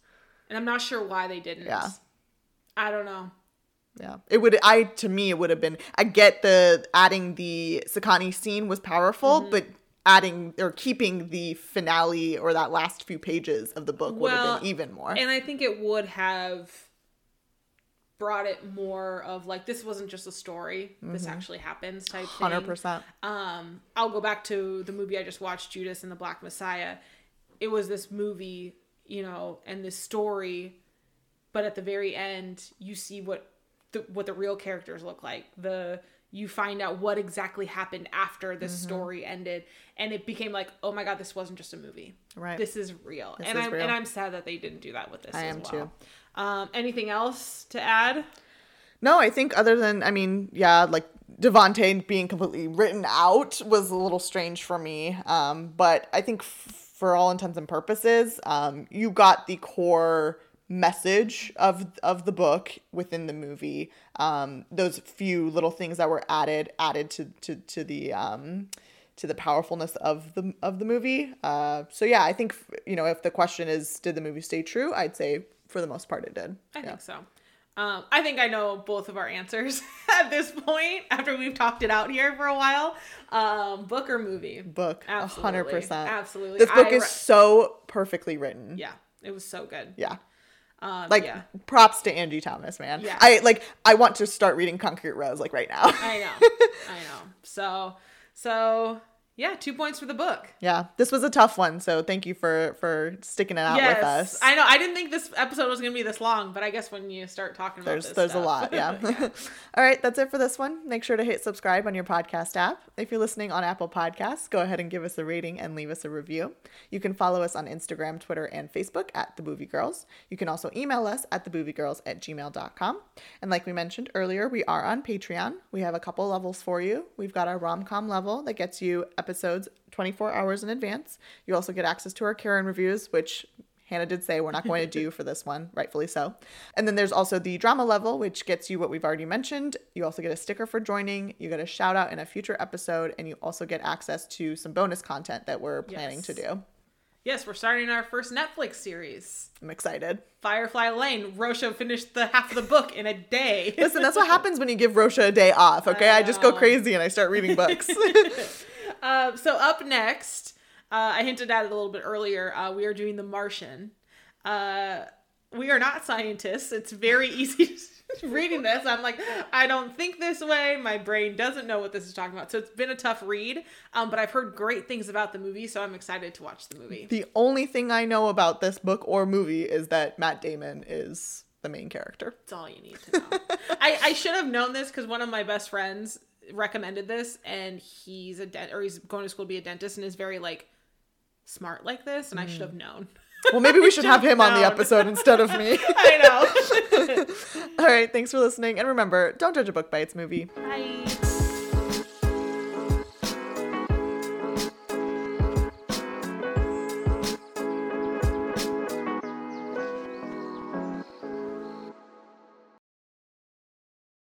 And I'm not sure why they didn't. Yeah, I don't know. Yeah, it would. I to me, it would have been. I get the adding the Sakani scene was powerful, mm-hmm. but adding or keeping the finale or that last few pages of the book would well, have been even more. And I think it would have brought it more of like, this wasn't just a story, mm-hmm. this actually happens type thing. one hundred percent Um, I'll go back to the movie I just watched, Judas and the Black Messiah. It was this movie, you know, and this story, but at the very end, you see what the, what the real characters look like. The you find out what exactly happened after this mm-hmm. story ended, and it became like, oh my god, this wasn't just a movie. Right, this is real, this and is I'm real. and I'm sad that they didn't do that with this. I as am well. too. Um, anything else to add? No, I think other than, I mean, yeah, like Devontae being completely written out was a little strange for me. Um, but I think f- for all intents and purposes, um, you got the core message of, of the book within the movie. Um, those few little things that were added, added to, to, to the, um, to the powerfulness of the, of the movie. Uh, so yeah, I think, you know, if the question is, did the movie stay true? I'd say, for the most part, it did. I yeah. think so. Um, I think I know both of our answers at this point, after we've talked it out here for a while. Um, book or movie? Book. Absolutely. one hundred percent. Absolutely. This book I is re- so perfectly written. Yeah. It was so good. Yeah. Um, like, yeah. props to Angie Thomas, man. Yeah. I, like, I want to start reading Concrete Rose, like, right now. I know. I know. So, so... yeah, two points for the book. Yeah, this was a tough one, so thank you for, for sticking it out yes, with us. I know. I didn't think this episode was going to be this long, but I guess when you start talking there's, about this There's stuff. a lot, yeah. yeah. All right, that's it for this one. Make sure to hit subscribe on your podcast app. If you're listening on Apple Podcasts, go ahead and give us a rating and leave us a review. You can follow us on Instagram, Twitter, and Facebook at The Boovie Girls. You can also email us at thebooviegirls at gmail dot com. And like we mentioned earlier, we are on Patreon. We have a couple levels for you. We've got our rom-com level that gets you episodes twenty-four hours in advance. You also get access to our Karen reviews, which Hannah did say we're not going to do for this one, rightfully so. And then there's also the drama level, which gets you what we've already mentioned. You also get a sticker for joining, you get a shout out in a future episode, and you also get access to some bonus content that we're planning yes. to do. Yes, we're starting our first Netflix series. I'm excited. Firefly Lane. Rosha finished the half of the book in a day. Listen, that's what happens when you give Rosha a day off, okay? I, I just go crazy and I start reading books. Uh, so up next, uh, I hinted at it a little bit earlier, uh, we are doing The Martian. Uh, we are not scientists. It's very easy reading this. I'm like, I don't think this way. My brain doesn't know what this is talking about. So it's been a tough read, um, but I've heard great things about the movie, so I'm excited to watch the movie. The only thing I know about this book or movie is that Matt Damon is the main character. That's all you need to know. I, I should have known this because one of my best friends recommended this, and he's a dent or he's going to school to be a dentist and is very like smart like this, and mm. I should have known. Well, maybe we should have him known. on the episode instead of me. I know. All right, thanks for listening, and remember, don't judge a book by its movie. Bye.